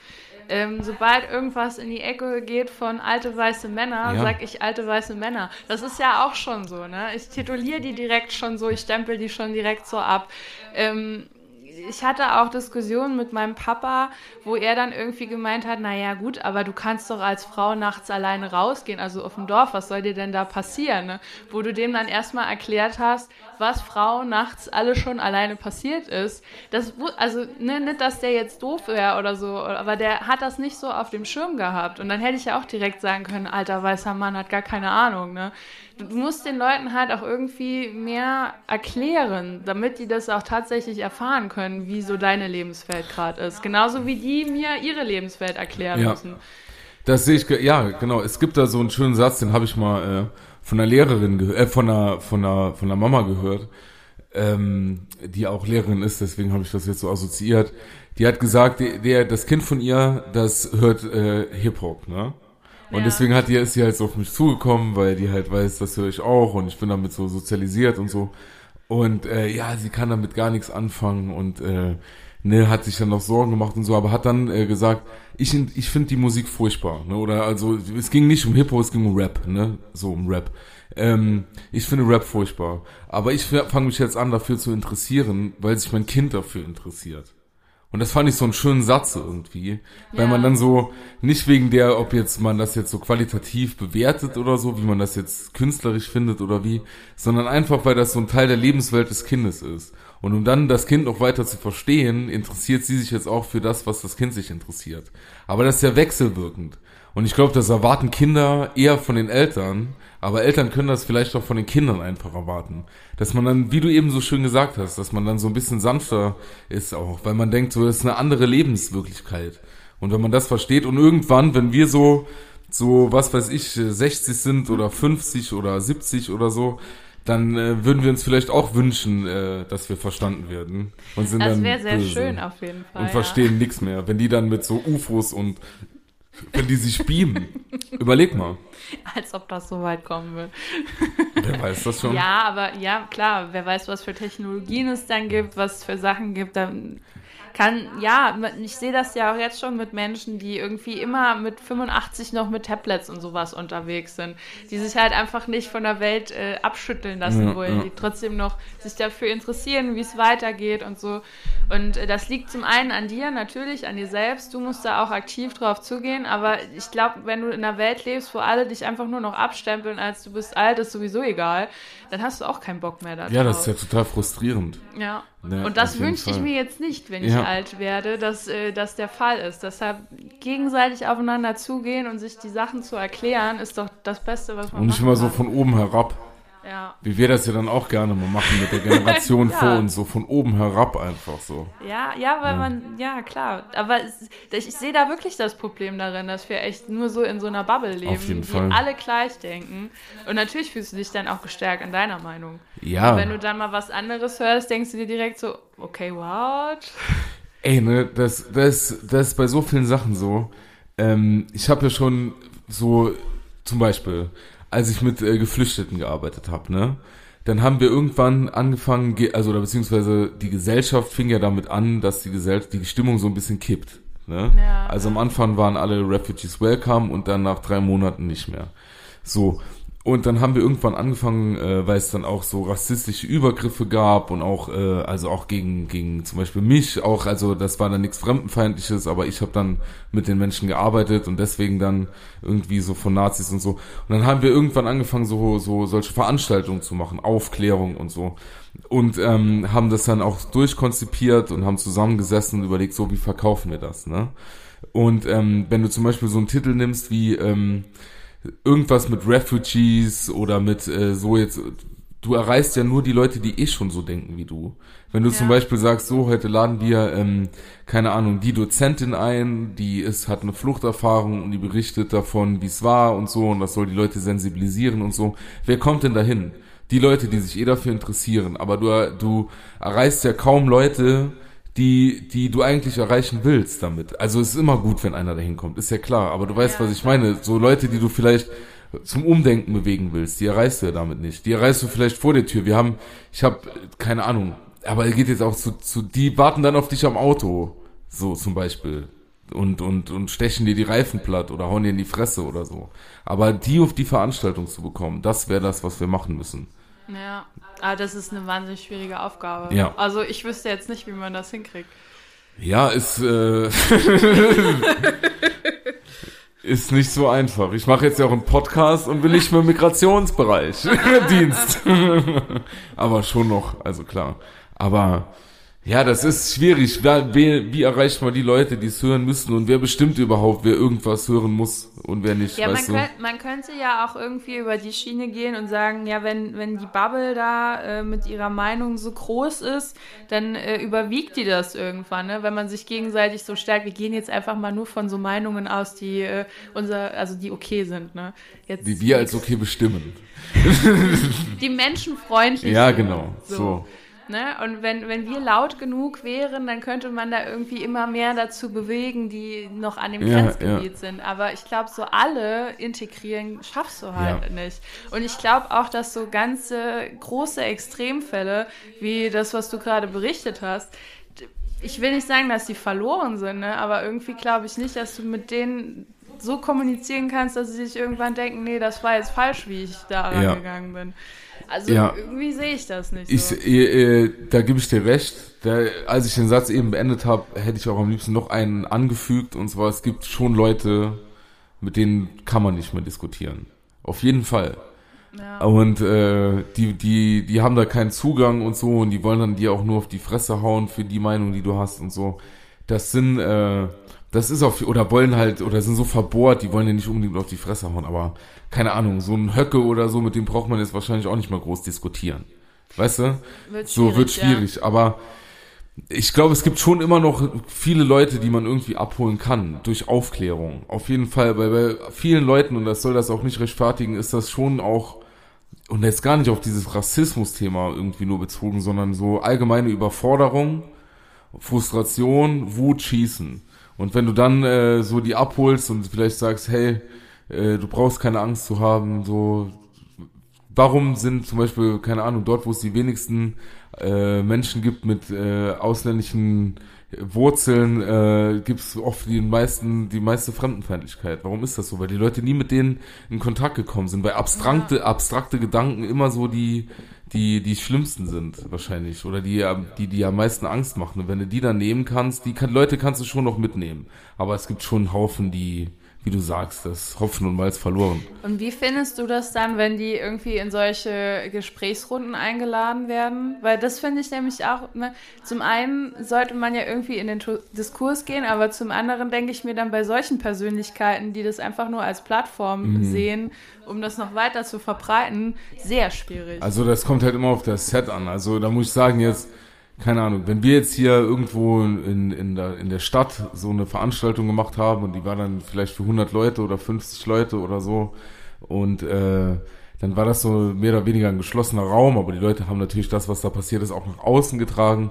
Sobald irgendwas in die Ecke geht von alte weiße Männer, sag ich alte weiße Männer. Das ist ja auch schon so, ne? Ich tituliere die direkt schon so, ich stempel die schon direkt so ab. Ich hatte auch Diskussionen mit meinem Papa, wo er dann irgendwie gemeint hat, naja gut, aber du kannst doch als Frau nachts alleine rausgehen, also auf dem Dorf, was soll dir denn da passieren? Ne? Wo du dem dann erstmal erklärt hast, was Frauen nachts alle schon alleine passiert ist. Das, also ne, nicht, dass der jetzt doof wäre oder so, aber der hat das nicht so auf dem Schirm gehabt. Und dann hätte ich ja auch direkt sagen können, alter weißer Mann hat gar keine Ahnung, ne? Du musst den Leuten halt auch irgendwie mehr erklären, damit die das auch tatsächlich erfahren können, wie so deine Lebenswelt gerade ist. Genauso wie die mir ihre Lebenswelt erklären müssen. Das sehe ich, ja, genau. Es gibt da so einen schönen Satz, den habe ich mal von einer Lehrerin gehört, von einer Mama gehört, die auch Lehrerin ist, deswegen habe ich das jetzt so assoziiert. Die hat gesagt, das Kind von ihr, das hört Hip-Hop, ne? Und deswegen ist sie halt so auf mich zugekommen, weil die halt weiß, das höre ich auch und ich bin damit so sozialisiert und so. Und sie kann damit gar nichts anfangen und hat sich dann noch Sorgen gemacht und so, aber hat dann gesagt, ich finde die Musik furchtbar, ne? Oder also es ging nicht um Hip-Hop, es ging um Rap, ne? So um Rap. Ich finde Rap furchtbar, aber ich fange mich jetzt an dafür zu interessieren, weil sich mein Kind dafür interessiert. Und das fand ich so einen schönen Satz irgendwie, weil man dann so, nicht wegen der, ob jetzt man das jetzt so qualitativ bewertet oder so, wie man das jetzt künstlerisch findet oder wie, sondern einfach, weil das so ein Teil der Lebenswelt des Kindes ist. Und um dann das Kind noch weiter zu verstehen, interessiert sie sich jetzt auch für das, was das Kind sich interessiert. Aber das ist ja wechselwirkend. Und ich glaube, das erwarten Kinder eher von den Eltern, aber Eltern können das vielleicht auch von den Kindern einfach erwarten. Dass man dann, wie du eben so schön gesagt hast, dass man dann so ein bisschen sanfter ist auch, weil man denkt, so, das ist eine andere Lebenswirklichkeit. Und wenn man das versteht und irgendwann, wenn wir so was weiß ich, 60 sind oder 50 oder 70 oder so, dann würden wir uns vielleicht auch wünschen, dass wir verstanden werden. Und sind das wäre sehr schön auf jeden Fall. Und verstehen nichts mehr, wenn die dann mit so UFOs und wenn die sich beamen. Überleg mal. Als ob das so weit kommen will. Wer weiß das schon? Ja, aber ja, klar, wer weiß, was für Technologien es dann gibt, was für Sachen gibt, dann ich sehe das ja auch jetzt schon mit Menschen, die irgendwie immer mit 85 noch mit Tablets und sowas unterwegs sind, die sich halt einfach nicht von der Welt abschütteln lassen wollen, die trotzdem noch sich dafür interessieren, wie es weitergeht und so. Und das liegt zum einen an dir, natürlich, an dir selbst. Du musst da auch aktiv drauf zugehen, aber ich glaube, wenn du in einer Welt lebst, wo alle dich einfach nur noch abstempeln, als du bist alt, ist sowieso egal, dann hast du auch keinen Bock mehr darauf. Ja, das ist ja total frustrierend. Ja. Ja, und das wünschte ich mir jetzt nicht, wenn ich alt werde, dass das der Fall ist. Deshalb gegenseitig aufeinander zugehen und sich die Sachen zu erklären, ist doch das Beste, was man machen kann. Und nicht immer so von oben herab. Ja. Ja. Wie wir das ja dann auch gerne mal machen mit der Generation vor uns, so von oben herab einfach so. Ja, weil man, ja klar, aber ich sehe da wirklich das Problem darin, dass wir echt nur so in so einer Bubble leben, auf jeden Fall, alle gleich denken. Und natürlich fühlst du dich dann auch gestärkt in deiner Meinung. Ja. Und wenn du dann mal was anderes hörst, denkst du dir direkt so, okay, what? Ey, ne, das ist bei so vielen Sachen so. Ich habe ja schon so, zum Beispiel, als ich mit Geflüchteten gearbeitet habe, ne, dann haben wir irgendwann angefangen, beziehungsweise die Gesellschaft fing ja damit an, dass die Stimmung so ein bisschen kippt. Ne? Ja, also am Anfang waren alle Refugees welcome und dann nach 3 Monaten nicht mehr. So. Und dann haben wir irgendwann angefangen, weil es dann auch so rassistische Übergriffe gab und auch, also auch gegen zum Beispiel mich auch, also das war dann nichts Fremdenfeindliches, aber ich habe dann mit den Menschen gearbeitet und deswegen dann irgendwie so von Nazis und so. Und dann haben wir irgendwann angefangen, so solche Veranstaltungen zu machen, Aufklärung und so. Und haben das dann auch durchkonzipiert und haben zusammengesessen und überlegt, so wie verkaufen wir das, ne? Und wenn du zum Beispiel so einen Titel nimmst wie irgendwas mit Refugees oder mit so jetzt, du erreichst ja nur die Leute, die eh schon so denken wie du. Wenn du zum Beispiel sagst, so heute laden wir, keine Ahnung, die Dozentin ein, hat eine Fluchterfahrung und die berichtet davon, wie es war und so und das soll die Leute sensibilisieren und so. Wer kommt denn dahin? Die Leute, die sich eh dafür interessieren, aber du erreichst ja kaum Leute, die du eigentlich erreichen willst damit. Also es ist immer gut, wenn einer dahin kommt, ist ja klar. Aber du weißt, was ich meine. So Leute, die du vielleicht zum Umdenken bewegen willst, die erreichst du ja damit nicht. Die erreichst du vielleicht vor der Tür. Ich habe keine Ahnung, aber geht jetzt auch die warten dann auf dich am Auto, so zum Beispiel. Und stechen dir die Reifen platt oder hauen dir in die Fresse oder so. Aber die auf die Veranstaltung zu bekommen, das wäre das, was wir machen müssen. Ja, aber das ist eine wahnsinnig schwierige Aufgabe. Ja. Also ich wüsste jetzt nicht, wie man das hinkriegt. Ja, ist nicht so einfach. Ich mache jetzt ja auch einen Podcast und bin nicht mehr im Migrationsbereich Dienst. Aber schon noch, also klar. Aber ja, das ist schwierig. Wie erreicht man die Leute, die es hören müssen? Und wer bestimmt überhaupt, wer irgendwas hören muss und wer nicht? Ja, man könnte ja auch irgendwie über die Schiene gehen und sagen, ja, wenn die Bubble da mit ihrer Meinung so groß ist, dann überwiegt die das irgendwann, ne? Wenn man sich gegenseitig so stärkt. Wir gehen jetzt einfach mal nur von so Meinungen aus, die die okay sind, ne? Jetzt die wir als okay bestimmen. Die menschenfreundlich. Ja, genau. So. Ne? Und wenn wir laut genug wären, dann könnte man da irgendwie immer mehr dazu bewegen, die noch an dem Grenzgebiet sind. Aber ich glaube, so alle integrieren schaffst du halt nicht. Und ich glaube auch, dass so ganze große Extremfälle, wie das, was du gerade berichtet hast, ich will nicht sagen, dass die verloren sind, ne? Aber irgendwie glaube ich nicht, dass du mit denen so kommunizieren kannst, dass sie sich irgendwann denken, nee, das war jetzt falsch, wie ich da rangegangen bin. Also irgendwie sehe ich das nicht so. Da gebe ich dir recht. Als ich den Satz eben beendet habe, hätte ich auch am liebsten noch einen angefügt. Und zwar, es gibt schon Leute, mit denen kann man nicht mehr diskutieren. Auf jeden Fall. Ja. Und die haben da keinen Zugang und so. Und die wollen dann dir auch nur auf die Fresse hauen für die Meinung, die du hast und so. Das ist auf, oder wollen halt, oder sind so verbohrt, die wollen ja nicht unbedingt auf die Fresse hauen, aber keine Ahnung, so ein Höcke oder so, mit dem braucht man jetzt wahrscheinlich auch nicht mal groß diskutieren. Weißt du? Wird schwierig, aber ich glaube, es gibt schon immer noch viele Leute, die man irgendwie abholen kann, durch Aufklärung. Auf jeden Fall, weil bei vielen Leuten, und das soll das auch nicht rechtfertigen, ist das schon auch, und jetzt gar nicht auf dieses Rassismus-Thema irgendwie nur bezogen, sondern so allgemeine Überforderung, Frustration, Wut, Schießen. Und wenn du dann so die abholst und vielleicht sagst, hey, du brauchst keine Angst zu haben, so, warum sind zum Beispiel, keine Ahnung, dort, wo es die wenigsten Menschen gibt mit ausländischen Wurzeln, gibt es oft die meiste Fremdenfeindlichkeit. Warum ist das so? Weil die Leute nie mit denen in Kontakt gekommen sind, weil abstrakte Gedanken immer so die schlimmsten sind wahrscheinlich oder die am meisten Angst machen. Und wenn du die dann nehmen kannst, Leute kannst du schon noch mitnehmen. Aber es gibt schon einen Haufen, die wie du sagst, das Hopfen und Malz verloren. Und wie findest du das dann, wenn die irgendwie in solche Gesprächsrunden eingeladen werden? Weil das finde ich nämlich auch, ne, zum einen sollte man ja irgendwie in den Diskurs gehen, aber zum anderen denke ich mir dann bei solchen Persönlichkeiten, die das einfach nur als Plattform sehen, um das noch weiter zu verbreiten, sehr schwierig. Also das kommt halt immer auf das Set an. Also da muss ich sagen, jetzt, keine Ahnung, wenn wir jetzt hier irgendwo in der Stadt so eine Veranstaltung gemacht haben und die war dann vielleicht für 100 Leute oder 50 Leute oder so und dann war das so mehr oder weniger ein geschlossener Raum, aber die Leute haben natürlich das, was da passiert ist, auch nach außen getragen,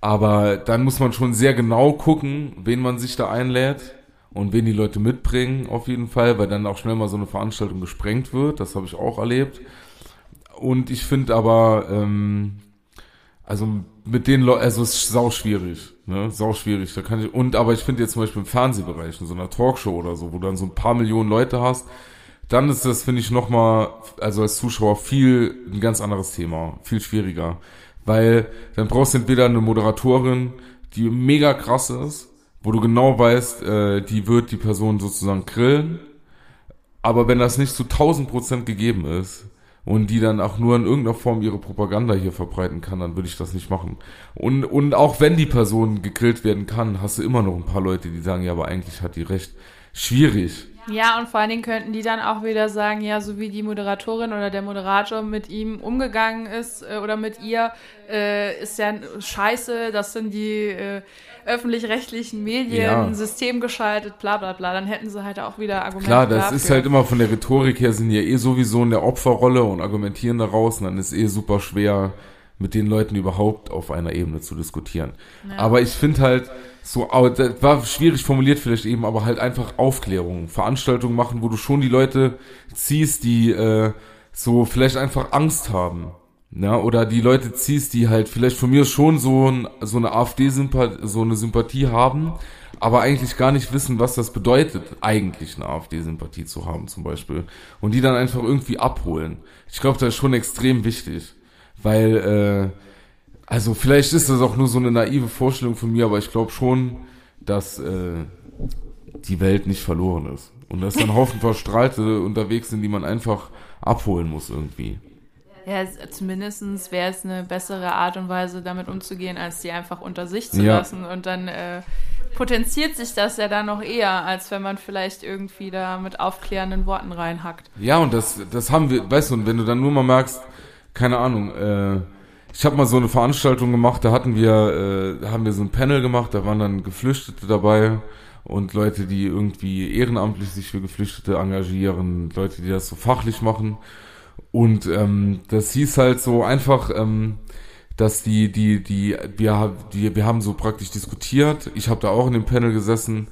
aber dann muss man schon sehr genau gucken, wen man sich da einlädt und wen die Leute mitbringen auf jeden Fall, weil dann auch schnell mal so eine Veranstaltung gesprengt wird, das habe ich auch erlebt und ich finde aber, also mit den Leuten, also es ist sauschwierig, ne, sauschwierig, da kann ich, und aber ich finde jetzt zum Beispiel im Fernsehbereich, in so einer Talkshow oder so, wo du dann so ein paar Millionen Leute hast, dann ist das, finde ich, nochmal, also als Zuschauer ein ganz anderes Thema, viel schwieriger, weil dann brauchst du entweder eine Moderatorin, die mega krass ist, wo du genau weißt, die wird die Person sozusagen grillen, aber wenn das nicht zu 1000% gegeben ist, und die dann auch nur in irgendeiner Form ihre Propaganda hier verbreiten kann, dann würde ich das nicht machen. Und auch wenn die Person gegrillt werden kann, hast du immer noch ein paar Leute, die sagen, ja, aber eigentlich hat die recht. Schwierig. Ja, und vor allen Dingen könnten die dann auch wieder sagen, ja, so wie die Moderatorin oder der Moderator mit ihm umgegangen ist oder mit ihr, ist ja scheiße, das sind die öffentlich-rechtlichen Medien, ja. System geschaltet, bla bla bla, dann hätten sie halt auch wieder Argumente dafür. Klar, das ist halt immer von der Rhetorik her, sind die ja sowieso in der Opferrolle und argumentieren daraus und dann ist super schwer, mit den Leuten überhaupt auf einer Ebene zu diskutieren. Ja. Aber ich finde halt, so, das war schwierig formuliert vielleicht eben, aber halt einfach Aufklärung, Veranstaltungen machen, wo du schon die Leute ziehst, die so vielleicht einfach Angst haben, ne? Oder die Leute ziehst, die halt vielleicht von mir schon so eine AfD-Sympathie, so eine Sympathie haben, aber eigentlich gar nicht wissen, was das bedeutet, eigentlich eine AfD-Sympathie zu haben zum Beispiel. Und die dann einfach irgendwie abholen. Ich glaube, das ist schon extrem wichtig, weil also vielleicht ist das auch nur so eine naive Vorstellung von mir, aber ich glaube schon, dass die Welt nicht verloren ist. Und dass dann Haufen Verstrahlte unterwegs sind, die man einfach abholen muss irgendwie. Ja, zumindest wäre es eine bessere Art und Weise, damit umzugehen, als die einfach unter sich zu lassen. Und dann potenziert sich das ja dann noch eher, als wenn man vielleicht irgendwie da mit aufklärenden Worten reinhackt. Ja, und das haben wir, weißt du, und wenn du dann nur mal merkst, keine Ahnung, ich habe mal so eine Veranstaltung gemacht, da haben wir so ein Panel gemacht, da waren dann Geflüchtete dabei und Leute, die irgendwie ehrenamtlich sich für Geflüchtete engagieren, Leute, die das so fachlich machen und das hieß halt so einfach, dass wir haben so praktisch diskutiert, ich habe da auch in dem Panel gesessen,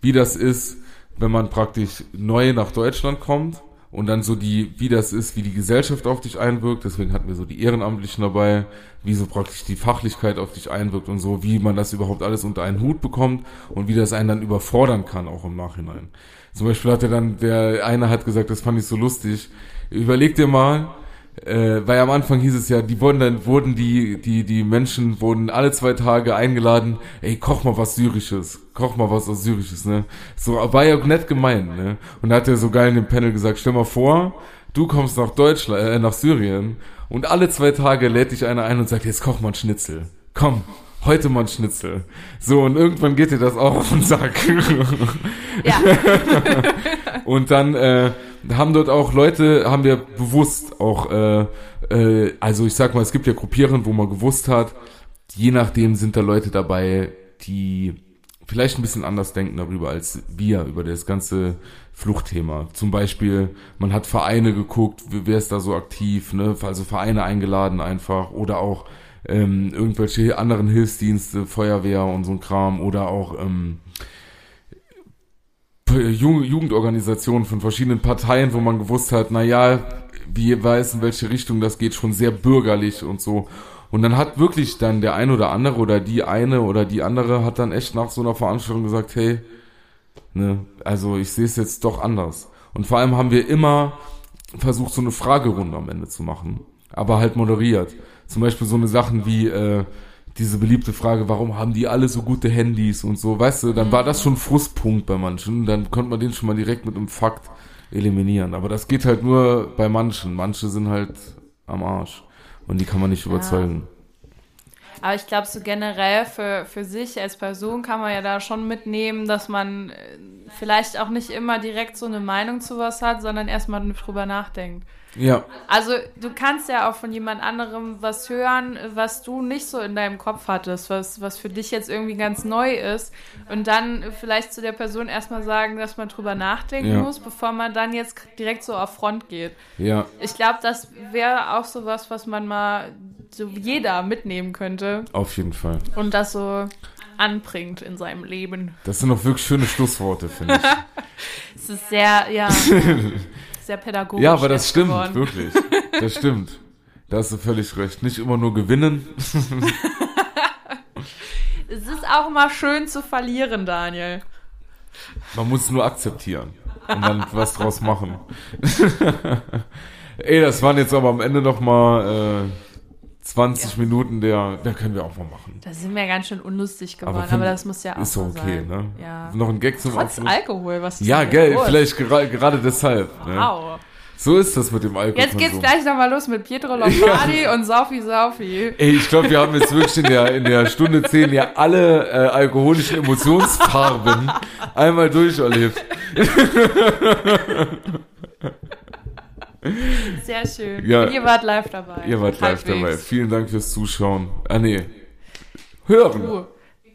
wie das ist, wenn man praktisch neu nach Deutschland kommt. Und dann so wie das ist, wie die Gesellschaft auf dich einwirkt, deswegen hatten wir so die Ehrenamtlichen dabei, wie so praktisch die Fachlichkeit auf dich einwirkt und so, wie man das überhaupt alles unter einen Hut bekommt und wie das einen dann überfordern kann, auch im Nachhinein. Zum Beispiel hat der eine hat gesagt, das fand ich so lustig, überleg dir mal, weil am Anfang hieß es ja, die Menschen wurden alle 2 Tage eingeladen, ey, koch mal was Syrisches, ne? So, war ja nett gemeint, ne? Und da hat er so geil in dem Panel gesagt, stell mal vor, du kommst nach Deutschland, nach Syrien und alle 2 Tage lädt dich einer ein und sagt, jetzt koch mal einen Schnitzel. Komm. Heute mal ein Schnitzel. So, und irgendwann geht dir das auch auf den Sack. Ja. Und dann haben wir bewusst auch, also ich sag mal, es gibt ja Gruppierungen, wo man gewusst hat, je nachdem sind da Leute dabei, die vielleicht ein bisschen anders denken darüber als wir, über das ganze Fluchtthema. Zum Beispiel, man hat Vereine geguckt, wer ist da so aktiv, ne? Also Vereine eingeladen einfach oder auch irgendwelche anderen Hilfsdienste, Feuerwehr und so ein Kram oder auch Jugendorganisationen von verschiedenen Parteien, wo man gewusst hat, naja, wie weiß in welche Richtung das geht, schon sehr bürgerlich und so. Und dann hat wirklich dann der ein oder andere oder die eine oder die andere hat dann echt nach so einer Veranstaltung gesagt, hey, ne, also ich sehe es jetzt doch anders. Und vor allem haben wir immer versucht, so eine Fragerunde am Ende zu machen, aber halt moderiert. Zum Beispiel so eine Sachen wie, diese beliebte Frage, warum haben die alle so gute Handys und so, weißt du, dann war das schon ein Frustpunkt bei manchen, dann konnte man den schon mal direkt mit einem Fakt eliminieren, aber das geht halt nur bei manchen, manche sind halt am Arsch und die kann man nicht überzeugen. Aber ich glaube, so generell für sich als Person kann man ja da schon mitnehmen, dass man vielleicht auch nicht immer direkt so eine Meinung zu was hat, sondern erstmal drüber nachdenkt. Ja. Also du kannst ja auch von jemand anderem was hören, was du nicht so in deinem Kopf hattest, was für dich jetzt irgendwie ganz neu ist, und dann vielleicht zu der Person erstmal sagen, dass man drüber nachdenken muss, bevor man dann jetzt direkt so auf Front geht. Ja. Ich glaube, das wäre auch sowas, was man mal so jeder mitnehmen könnte. Auf jeden Fall. Und das so anbringt in seinem Leben. Das sind auch wirklich schöne Schlussworte, finde ich. Es ist sehr, sehr pädagogisch. Ja, aber das stimmt, geworden. Wirklich. Das stimmt. Da hast du völlig recht. Nicht immer nur gewinnen. Es ist auch mal schön zu verlieren, Daniel. Man muss es nur akzeptieren und dann was draus machen. Ey, das waren jetzt aber am Ende nochmal 20 Minuten, der können wir auch mal machen. Da sind wir ganz schön unlustig geworden, aber das muss ja auch ist mal okay, sein. Ne? Ja. Noch ein Gag zum Trotz Abschluss. Alkohol, was ist denn gell, los? Vielleicht gerade deshalb. Wow. Ne? So ist das mit dem Alkohol. Jetzt geht's gleich nochmal los mit Pietro Lombardi und Saufi. Ey, ich glaube, wir haben jetzt wirklich in der Stunde 10 ja alle alkoholischen Emotionsfarben einmal durcherlebt. Sehr schön. Ja, ihr wart live dabei. Vielen Dank fürs Zuschauen. Hören.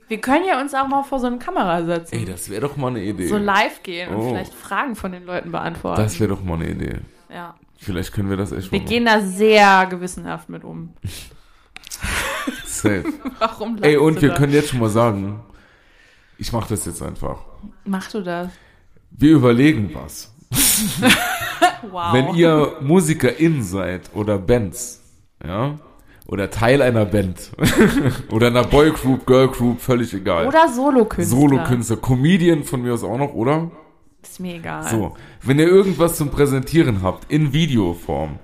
Wir können ja uns auch mal vor so eine Kamera setzen. Ey, das wäre doch mal eine Idee. So live gehen und vielleicht Fragen von den Leuten beantworten. Das wäre doch mal eine Idee. Ja. Vielleicht können wir das echt mal machen. Wir gehen da sehr gewissenhaft mit um. Safe. Warum lachst du? Ey, und wir können jetzt schon mal sagen, ich mach das jetzt einfach. Mach du das. Wir überlegen was. Wow. Wenn ihr MusikerInnen seid oder Bands, ja, oder Teil einer Band oder einer Boygroup, Girlgroup, völlig egal. Oder Solokünstler, Comedian von mir aus auch noch, oder? Ist mir egal. So, wenn ihr irgendwas zum Präsentieren habt, in Videoform,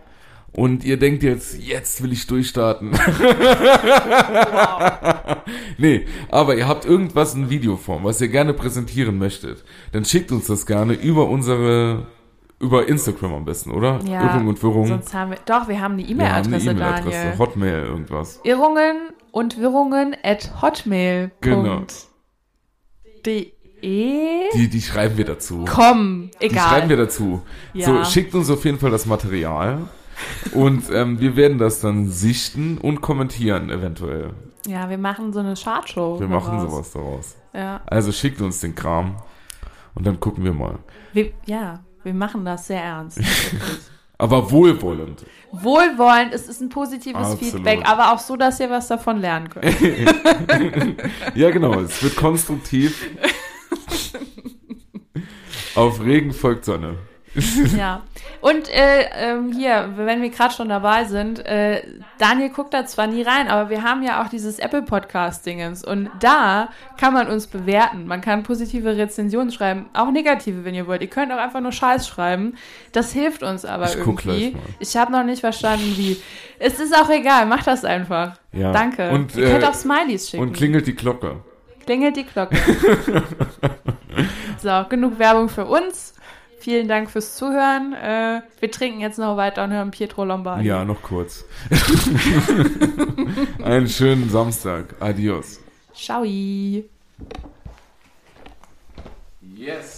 und ihr denkt jetzt will ich durchstarten. Wow. Nee, aber ihr habt irgendwas in Videoform, was ihr gerne präsentieren möchtet, dann schickt uns das gerne über Instagram am besten, oder? Ja, Irrung und Wirrung. Sonst haben wir, wir haben eine E-Mail-Adresse, Daniel. Hotmail irgendwas. Irrungen und Wirrungen @hotmail.de. Die schreiben wir dazu. Komm, egal. Die schreiben wir dazu. Ja. So, schickt uns auf jeden Fall das Material. Und wir werden das dann sichten und kommentieren eventuell. Ja, wir machen so eine Chartshow. Wir machen sowas daraus. Ja. Also schickt uns den Kram und dann gucken wir mal. Wir machen das sehr ernst. Aber wohlwollend. Es ist ein positives Feedback, aber auch so, dass ihr was davon lernen könnt. Ja, genau. Es wird konstruktiv. Auf Regen folgt Sonne. Ja. Und hier, wenn wir gerade schon dabei sind, Daniel guckt da zwar nie rein, aber wir haben ja auch dieses Apple-Podcast-Dingens und da kann man uns bewerten. Man kann positive Rezensionen schreiben, auch negative, wenn ihr wollt. Ihr könnt auch einfach nur Scheiß schreiben. Das hilft uns aber irgendwie. Ich habe noch nicht verstanden, wie. Es ist auch egal, macht das einfach. Ja. Danke. Und, ihr könnt auch Smileys schicken. Und klingelt die Glocke. So, genug Werbung für uns. Vielen Dank fürs Zuhören. Wir trinken jetzt noch weiter und hören Pietro Lombardi. Ja, noch kurz. Einen schönen Samstag. Adios. Ciao. Yes.